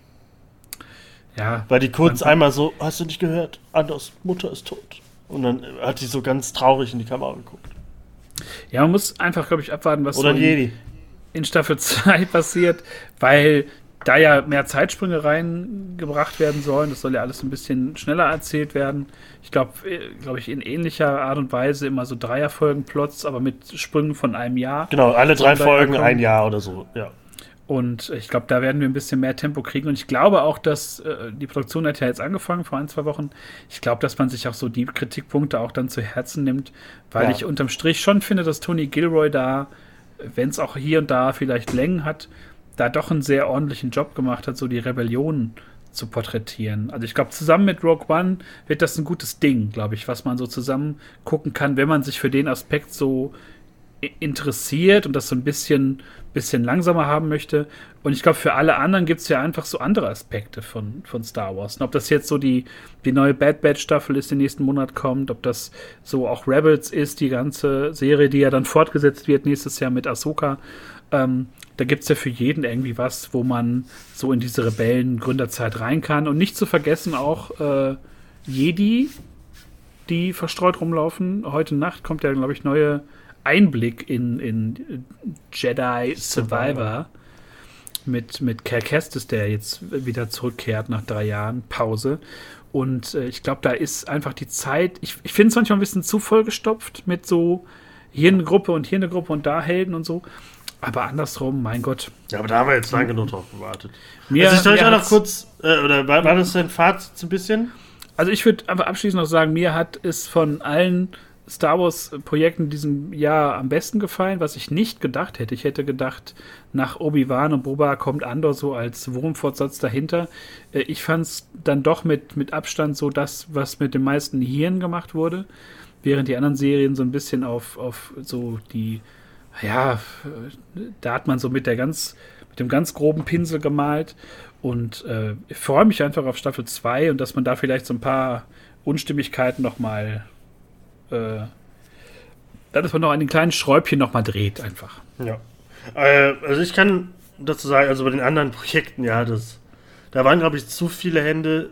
Ja. Weil die kurz einmal so, hast du nicht gehört? Anders Mutter ist tot. Und dann hat die so ganz traurig in die Kamera geguckt. Ja, man muss einfach, glaube ich, abwarten, was in Staffel 2 passiert, weil da ja mehr Zeitsprünge reingebracht werden sollen. Das soll ja alles ein bisschen schneller erzählt werden. Ich glaube, in ähnlicher Art und Weise immer so Dreierfolgen-Plots, aber mit Sprüngen von einem Jahr. Genau, alle drei Folgen ein Jahr oder so, ja. Und ich glaube, da werden wir ein bisschen mehr Tempo kriegen. Und ich glaube auch, dass die Produktion hat ja jetzt angefangen, vor 1-2 Wochen. Ich glaube, dass man sich auch so die Kritikpunkte auch dann zu Herzen nimmt, weil ich unterm Strich schon finde, dass Tony Gilroy da, wenn es auch hier und da vielleicht Längen hat, da doch einen sehr ordentlichen Job gemacht hat, so die Rebellion zu porträtieren. Also ich glaube, zusammen mit Rogue One wird das ein gutes Ding, glaube ich, was man so zusammen gucken kann, wenn man sich für den Aspekt so interessiert und das so ein bisschen langsamer haben möchte. Und ich glaube, für alle anderen gibt es ja einfach so andere Aspekte von Star Wars. Und ob das jetzt so die neue Bad Batch Staffel ist, die nächsten Monat kommt, ob das so auch Rebels ist, die ganze Serie, die ja dann fortgesetzt wird nächstes Jahr mit Ahsoka. Da gibt es ja für jeden irgendwie was, wo man so in diese Rebellen-Gründerzeit rein kann. Und nicht zu vergessen auch Jedi, die verstreut rumlaufen. Heute Nacht kommt ja, glaube ich, neue Einblick in Jedi Survivor mit Cal Kestis, der jetzt wieder zurückkehrt nach 3 Jahren Pause. Und ich glaube, da ist einfach die Zeit, ich finde es manchmal ein bisschen zu vollgestopft mit so hier eine Gruppe und hier eine Gruppe und da Helden und so. Aber andersrum, mein Gott. Ja, aber da haben wir jetzt lange genug drauf gewartet. Also ich soll ja noch kurz, oder war das dein Fazit so ein bisschen? Also ich würde einfach abschließend noch sagen, mir hat es von allen Star Wars-Projekten in diesem Jahr am besten gefallen, was ich nicht gedacht hätte. Ich hätte gedacht, nach Obi-Wan und Boba kommt Andor so als Wurmfortsatz dahinter. Ich fand es dann doch mit Abstand so das, was mit dem meisten Hirn gemacht wurde, während die anderen Serien so ein bisschen auf so die, ja, da hat man so mit dem ganz groben Pinsel gemalt. Und ich freue mich einfach auf Staffel 2 und dass man da vielleicht so ein paar Unstimmigkeiten nochmal dass man noch an den kleinen Schräubchen nochmal dreht einfach. Ja. Also ich kann dazu sagen, also bei den anderen Projekten, da waren, glaube ich, zu viele Hände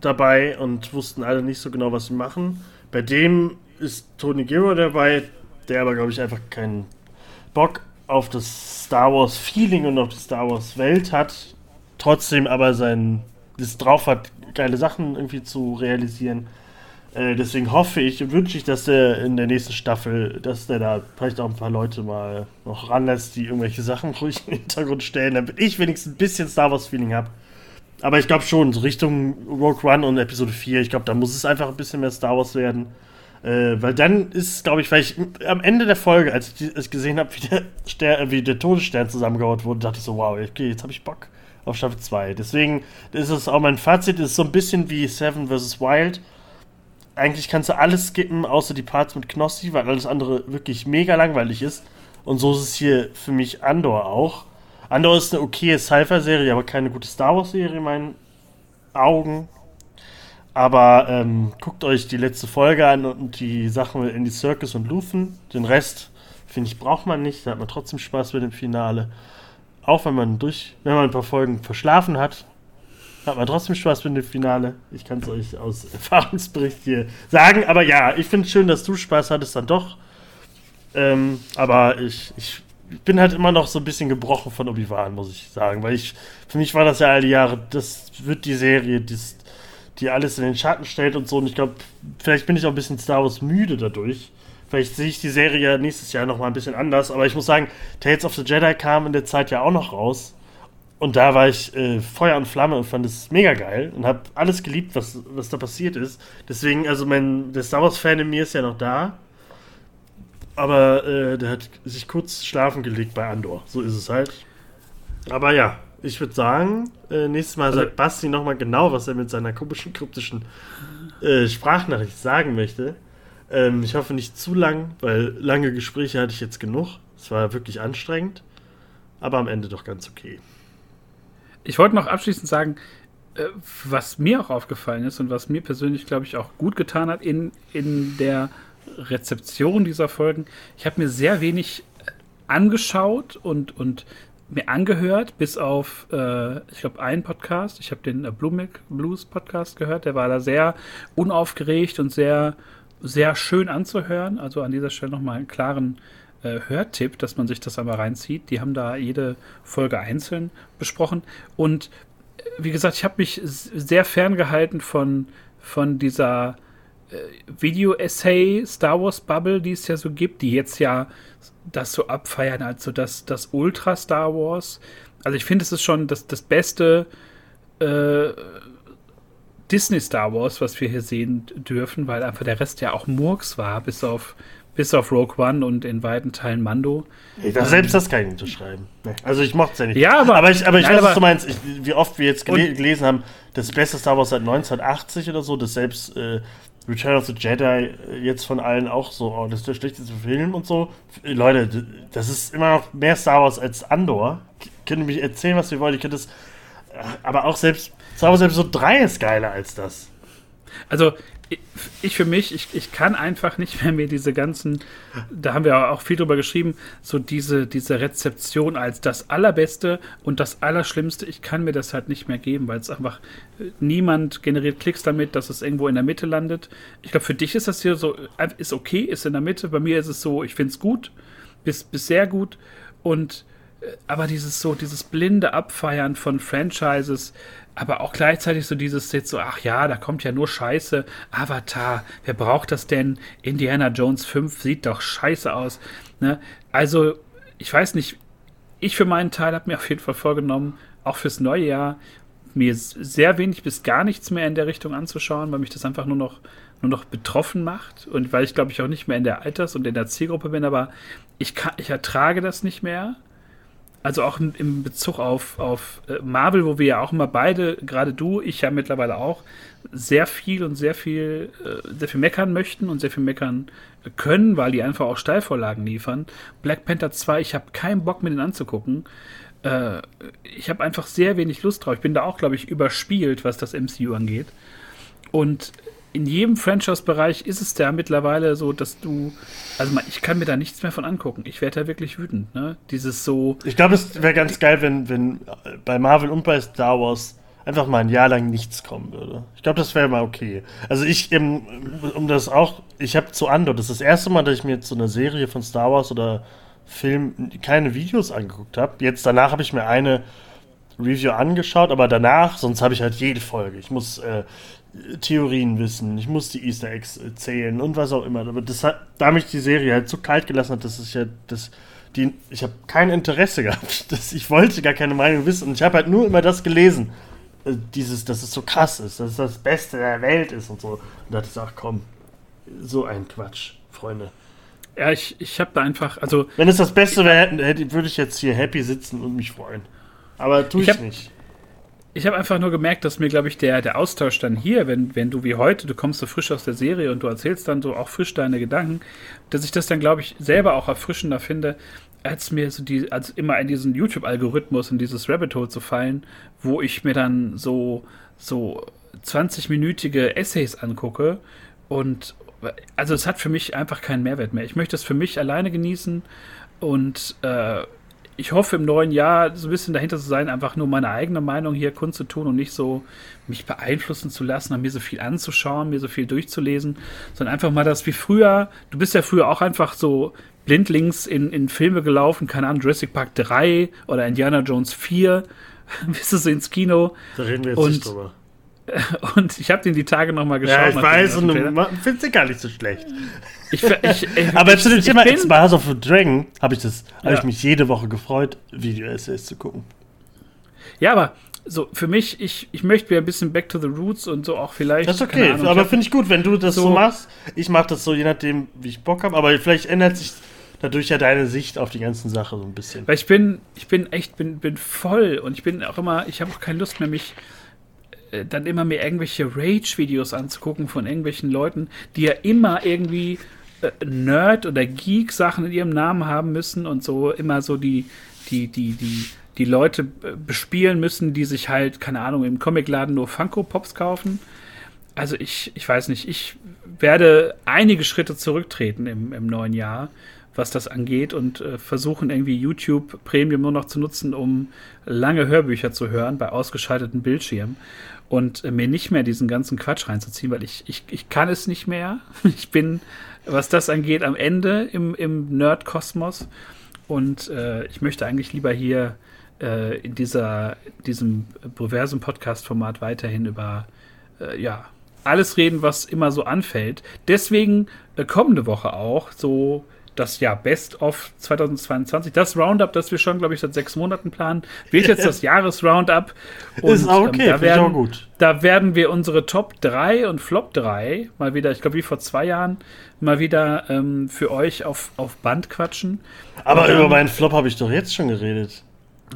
dabei und wussten alle nicht so genau, was sie machen. Bei dem ist Tony Gilroy dabei, der aber, glaube ich, einfach keinen Bock auf das Star Wars Feeling und auf die Star Wars Welt hat, trotzdem aber das drauf hat, geile Sachen irgendwie zu realisieren. Deswegen hoffe ich und wünsche ich, dass der in der nächsten Staffel, dass der da vielleicht auch ein paar Leute mal noch ranlässt, die irgendwelche Sachen ruhig in den Hintergrund stellen, damit ich wenigstens ein bisschen Star Wars-Feeling habe. Aber ich glaube schon, so Richtung Rogue One und Episode 4, ich glaube, da muss es einfach ein bisschen mehr Star Wars werden. Weil dann ist, glaube ich, weil ich am Ende der Folge, als ich gesehen habe, wie der Todesstern zusammengehaut wurde, dachte ich so, wow, okay, jetzt habe ich Bock auf Staffel 2. Deswegen ist es auch mein Fazit, ist so ein bisschen wie Seven vs. Wild. Eigentlich kannst du alles skippen, außer die Parts mit Knossi, weil alles andere wirklich mega langweilig ist. Und so ist es hier für mich Andor auch. Andor ist eine okaye Sci-Fi-Serie, aber keine gute Star Wars-Serie in meinen Augen. Aber guckt euch die letzte Folge an und die Sachen mit Andy Serkis und Luthen. Den Rest, finde ich, braucht man nicht. Da hat man trotzdem Spaß mit dem Finale. Auch wenn man ein paar Folgen verschlafen hat. Hat man trotzdem Spaß mit dem Finale. Ich kann es euch aus Erfahrungsbericht hier sagen. Aber ja, ich finde es schön, dass du Spaß hattest dann doch. Aber ich bin halt immer noch so ein bisschen gebrochen von Obi-Wan, muss ich sagen. Weil für mich war das ja all die Jahre, das wird die Serie, die alles in den Schatten stellt und so. Und ich glaube, vielleicht bin ich auch ein bisschen Star Wars müde dadurch. Vielleicht sehe ich die Serie ja nächstes Jahr nochmal ein bisschen anders. Aber ich muss sagen, Tales of the Jedi kam in der Zeit ja auch noch raus. Und da war ich Feuer und Flamme und fand es mega geil und habe alles geliebt, was da passiert ist. Deswegen, also der Star Wars-Fan in mir ist ja noch da, aber der hat sich kurz schlafen gelegt bei Andor. So ist es halt. Aber ja, ich würde sagen, nächstes Mal sagt Basti nochmal genau, was er mit seiner komischen, kryptischen Sprachnachricht sagen möchte. Ich hoffe nicht zu lang, weil lange Gespräche hatte ich jetzt genug. Es war wirklich anstrengend, aber am Ende doch ganz okay. Ich wollte noch abschließend sagen, was mir auch aufgefallen ist und was mir persönlich, glaube ich, auch gut getan hat in der Rezeption dieser Folgen. Ich habe mir sehr wenig angeschaut und mir angehört, bis auf, ich glaube, einen Podcast. Ich habe den Blue Milk Blues Podcast gehört. Der war da sehr unaufgeregt und sehr sehr schön anzuhören. Also an dieser Stelle nochmal einen klaren Hörtipp, dass man sich das einmal reinzieht. Die haben da jede Folge einzeln besprochen. Und wie gesagt, ich habe mich sehr ferngehalten von dieser Video-Essay Star Wars Bubble, die es ja so gibt, die jetzt ja das so abfeiern, also das Ultra Star Wars. Also ich finde, es ist schon das beste Disney Star Wars, was wir hier sehen dürfen, weil einfach der Rest ja auch Murks war, bis auf Rogue One und in weiten Teilen Mando. Selbst das kann ich nicht unterschreiben. Also ich mochte es ja nicht. Ja, aber ich weiß, was du meinst. Wie oft wir jetzt gelesen haben, das beste Star Wars seit 1980 oder so, das selbst Return of the Jedi jetzt von allen auch so, oh, das ist der schlechteste Film und so. Leute, das ist immer noch mehr Star Wars als Andor. Könnt ihr mich erzählen, was ihr wollt? Ich könnte es. Aber auch selbst Star Wars Episode 3 ist geiler als das. Also, ich kann einfach nicht mehr mir diese ganzen, da haben wir auch viel drüber geschrieben, so diese Rezeption als das Allerbeste und das Allerschlimmste, ich kann mir das halt nicht mehr geben, weil es einfach, niemand generiert Klicks damit, dass es irgendwo in der Mitte landet. Ich glaube, für dich ist das hier so, ist okay, ist in der Mitte, bei mir ist es so, ich finde es gut, bis sehr gut, und aber dieses blinde Abfeiern von Franchises, aber auch gleichzeitig so dieses jetzt so, ach ja, da kommt ja nur Scheiße, Avatar, wer braucht das denn? Indiana Jones 5 sieht doch scheiße aus, ne? Also, ich weiß nicht, ich für meinen Teil habe mir auf jeden Fall vorgenommen, auch fürs neue Jahr, mir sehr wenig bis gar nichts mehr in der Richtung anzuschauen, weil mich das einfach nur noch betroffen macht und weil ich, glaube ich, auch nicht mehr in der Alters- und in der Zielgruppe bin, aber ich ertrage das nicht mehr. Also auch im Bezug auf Marvel, wo wir ja auch immer beide, gerade du, ich ja mittlerweile auch, sehr viel meckern möchten und sehr viel meckern können, weil die einfach auch Steilvorlagen liefern. Black Panther 2, ich habe keinen Bock, mir den anzugucken. Ich habe einfach sehr wenig Lust drauf. Ich bin da auch, glaube ich, überspielt, was das MCU angeht. Und in jedem Franchise-Bereich ist es ja mittlerweile so, dass du, also ich kann mir da nichts mehr von angucken. Ich werde da wirklich wütend, ne? Dieses so. Ich glaube, es wäre ganz geil, wenn bei Marvel und bei Star Wars einfach mal ein Jahr lang nichts kommen würde. Ich glaube, das wäre mal okay. Also ich habe zu Andor, das ist das erste Mal, dass ich mir jetzt so eine Serie von Star Wars oder Film keine Videos angeguckt habe. Jetzt danach habe ich mir eine Review angeschaut, aber danach, sonst habe ich halt jede Folge. Ich muss Theorien wissen, ich muss die Easter Eggs zählen und was auch immer. Aber das hat, da mich die Serie halt so kalt gelassen hat, dass ich ja ich habe kein Interesse gehabt. Ich wollte gar keine Meinung wissen und ich habe halt nur immer das gelesen, dass es so krass ist, dass es das Beste der Welt ist und so. Und da dachte ich, ach komm, so ein Quatsch, Freunde. Ja, ich habe da einfach, also wenn es das Beste wäre, würde ich jetzt hier happy sitzen und mich freuen. Aber tue ich nicht. Ich habe einfach nur gemerkt, dass mir, glaube ich, der Austausch dann hier, wenn du wie heute, du kommst so frisch aus der Serie und du erzählst dann so auch frisch deine Gedanken, dass ich das dann, glaube ich, selber auch erfrischender finde, als mir so als immer in diesen YouTube-Algorithmus und dieses Rabbit Hole zu fallen, wo ich mir dann so 20-minütige Essays angucke und also es hat für mich einfach keinen Mehrwert mehr. Ich möchte es für mich alleine genießen und ich hoffe, im neuen Jahr so ein bisschen dahinter zu sein, einfach nur meine eigene Meinung hier kundzutun und nicht so mich beeinflussen zu lassen, an mir so viel anzuschauen, mir so viel durchzulesen, sondern einfach mal das wie früher. Du bist ja früher auch einfach so blindlings in Filme gelaufen, keine Ahnung, Jurassic Park 3 oder Indiana Jones 4, bist du so ins Kino. Da reden wir jetzt nicht drüber. Und ich habe den die Tage nochmal geschaut. Ja, ich weiß, und du findest den gar nicht so schlecht. Aber zu dem Thema bei House of the Dragon habe ich mich jede Woche gefreut, Video-Essays zu gucken. Ja, aber so für mich, ich möchte mir ein bisschen back to the roots und so auch vielleicht. Das ist okay, Ahnung, aber finde ich gut, wenn du das so machst. Ich mache das so, je nachdem, wie ich Bock habe, aber vielleicht ändert sich dadurch ja deine Sicht auf die ganzen Sache so ein bisschen. Weil ich bin echt voll und ich bin auch immer, ich habe auch keine Lust mehr, mich dann immer mir irgendwelche Rage-Videos anzugucken von irgendwelchen Leuten, die ja immer irgendwie Nerd- oder Geek-Sachen in ihrem Namen haben müssen und so immer so die Leute bespielen müssen, die sich halt, keine Ahnung, im Comicladen nur Funko-Pops kaufen. Also ich weiß nicht, ich werde einige Schritte zurücktreten im neuen Jahr was das angeht, und versuchen irgendwie YouTube Premium nur noch zu nutzen, um lange Hörbücher zu hören bei ausgeschalteten Bildschirmen und mir nicht mehr diesen ganzen Quatsch reinzuziehen, weil ich kann es nicht mehr. Ich bin, was das angeht, am Ende im Nerd-Kosmos, und ich möchte eigentlich lieber hier in diesem Bulversum-Podcast-Format weiterhin über alles reden, was immer so anfällt. Deswegen kommende Woche auch so das Best of 2022. Das Roundup, das wir schon, glaube ich, seit 6 Monaten planen, wird jetzt das Jahres-Roundup. Und, ist auch okay, da werden, auch gut. Da werden wir unsere Top 3 und Flop 3 mal wieder, ich glaube wie vor 2 Jahren, mal wieder für euch auf Band quatschen. Aber über meinen Flop habe ich doch jetzt schon geredet.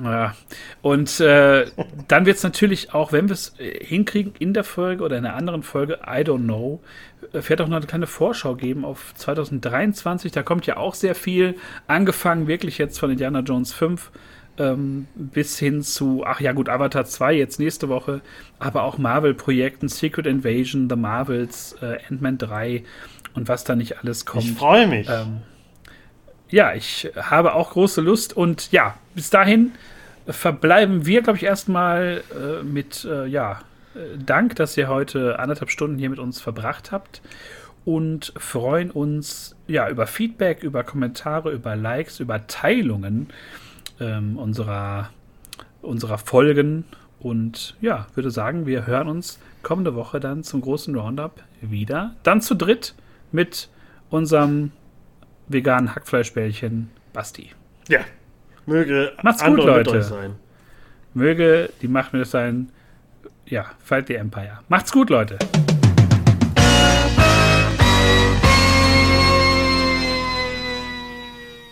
Ja, und dann wird es natürlich auch, wenn wir es hinkriegen, in der Folge oder in einer anderen Folge, I don't know, wird auch noch eine kleine Vorschau geben auf 2023. Da kommt ja auch sehr viel, angefangen wirklich jetzt von Indiana Jones 5 bis hin zu, Avatar 2 jetzt nächste Woche, aber auch Marvel-Projekten, Secret Invasion, The Marvels, Ant-Man 3 und was da nicht alles kommt. Ich freue mich. Ich habe auch große Lust, und bis dahin verbleiben wir, glaube ich, erstmal mit Dank, dass ihr heute 1,5 Stunden hier mit uns verbracht habt, und freuen uns über Feedback, über Kommentare, über Likes, über Teilungen unserer Folgen, und würde sagen, wir hören uns kommende Woche dann zum großen Roundup wieder, dann zu dritt mit unserem veganen Hackfleischbällchen Basti. Ja. Möge Andor gut, Leute, mit euch sein. Möge die Macht mit euch sein. Ja, fight the Empire. Macht's gut, Leute.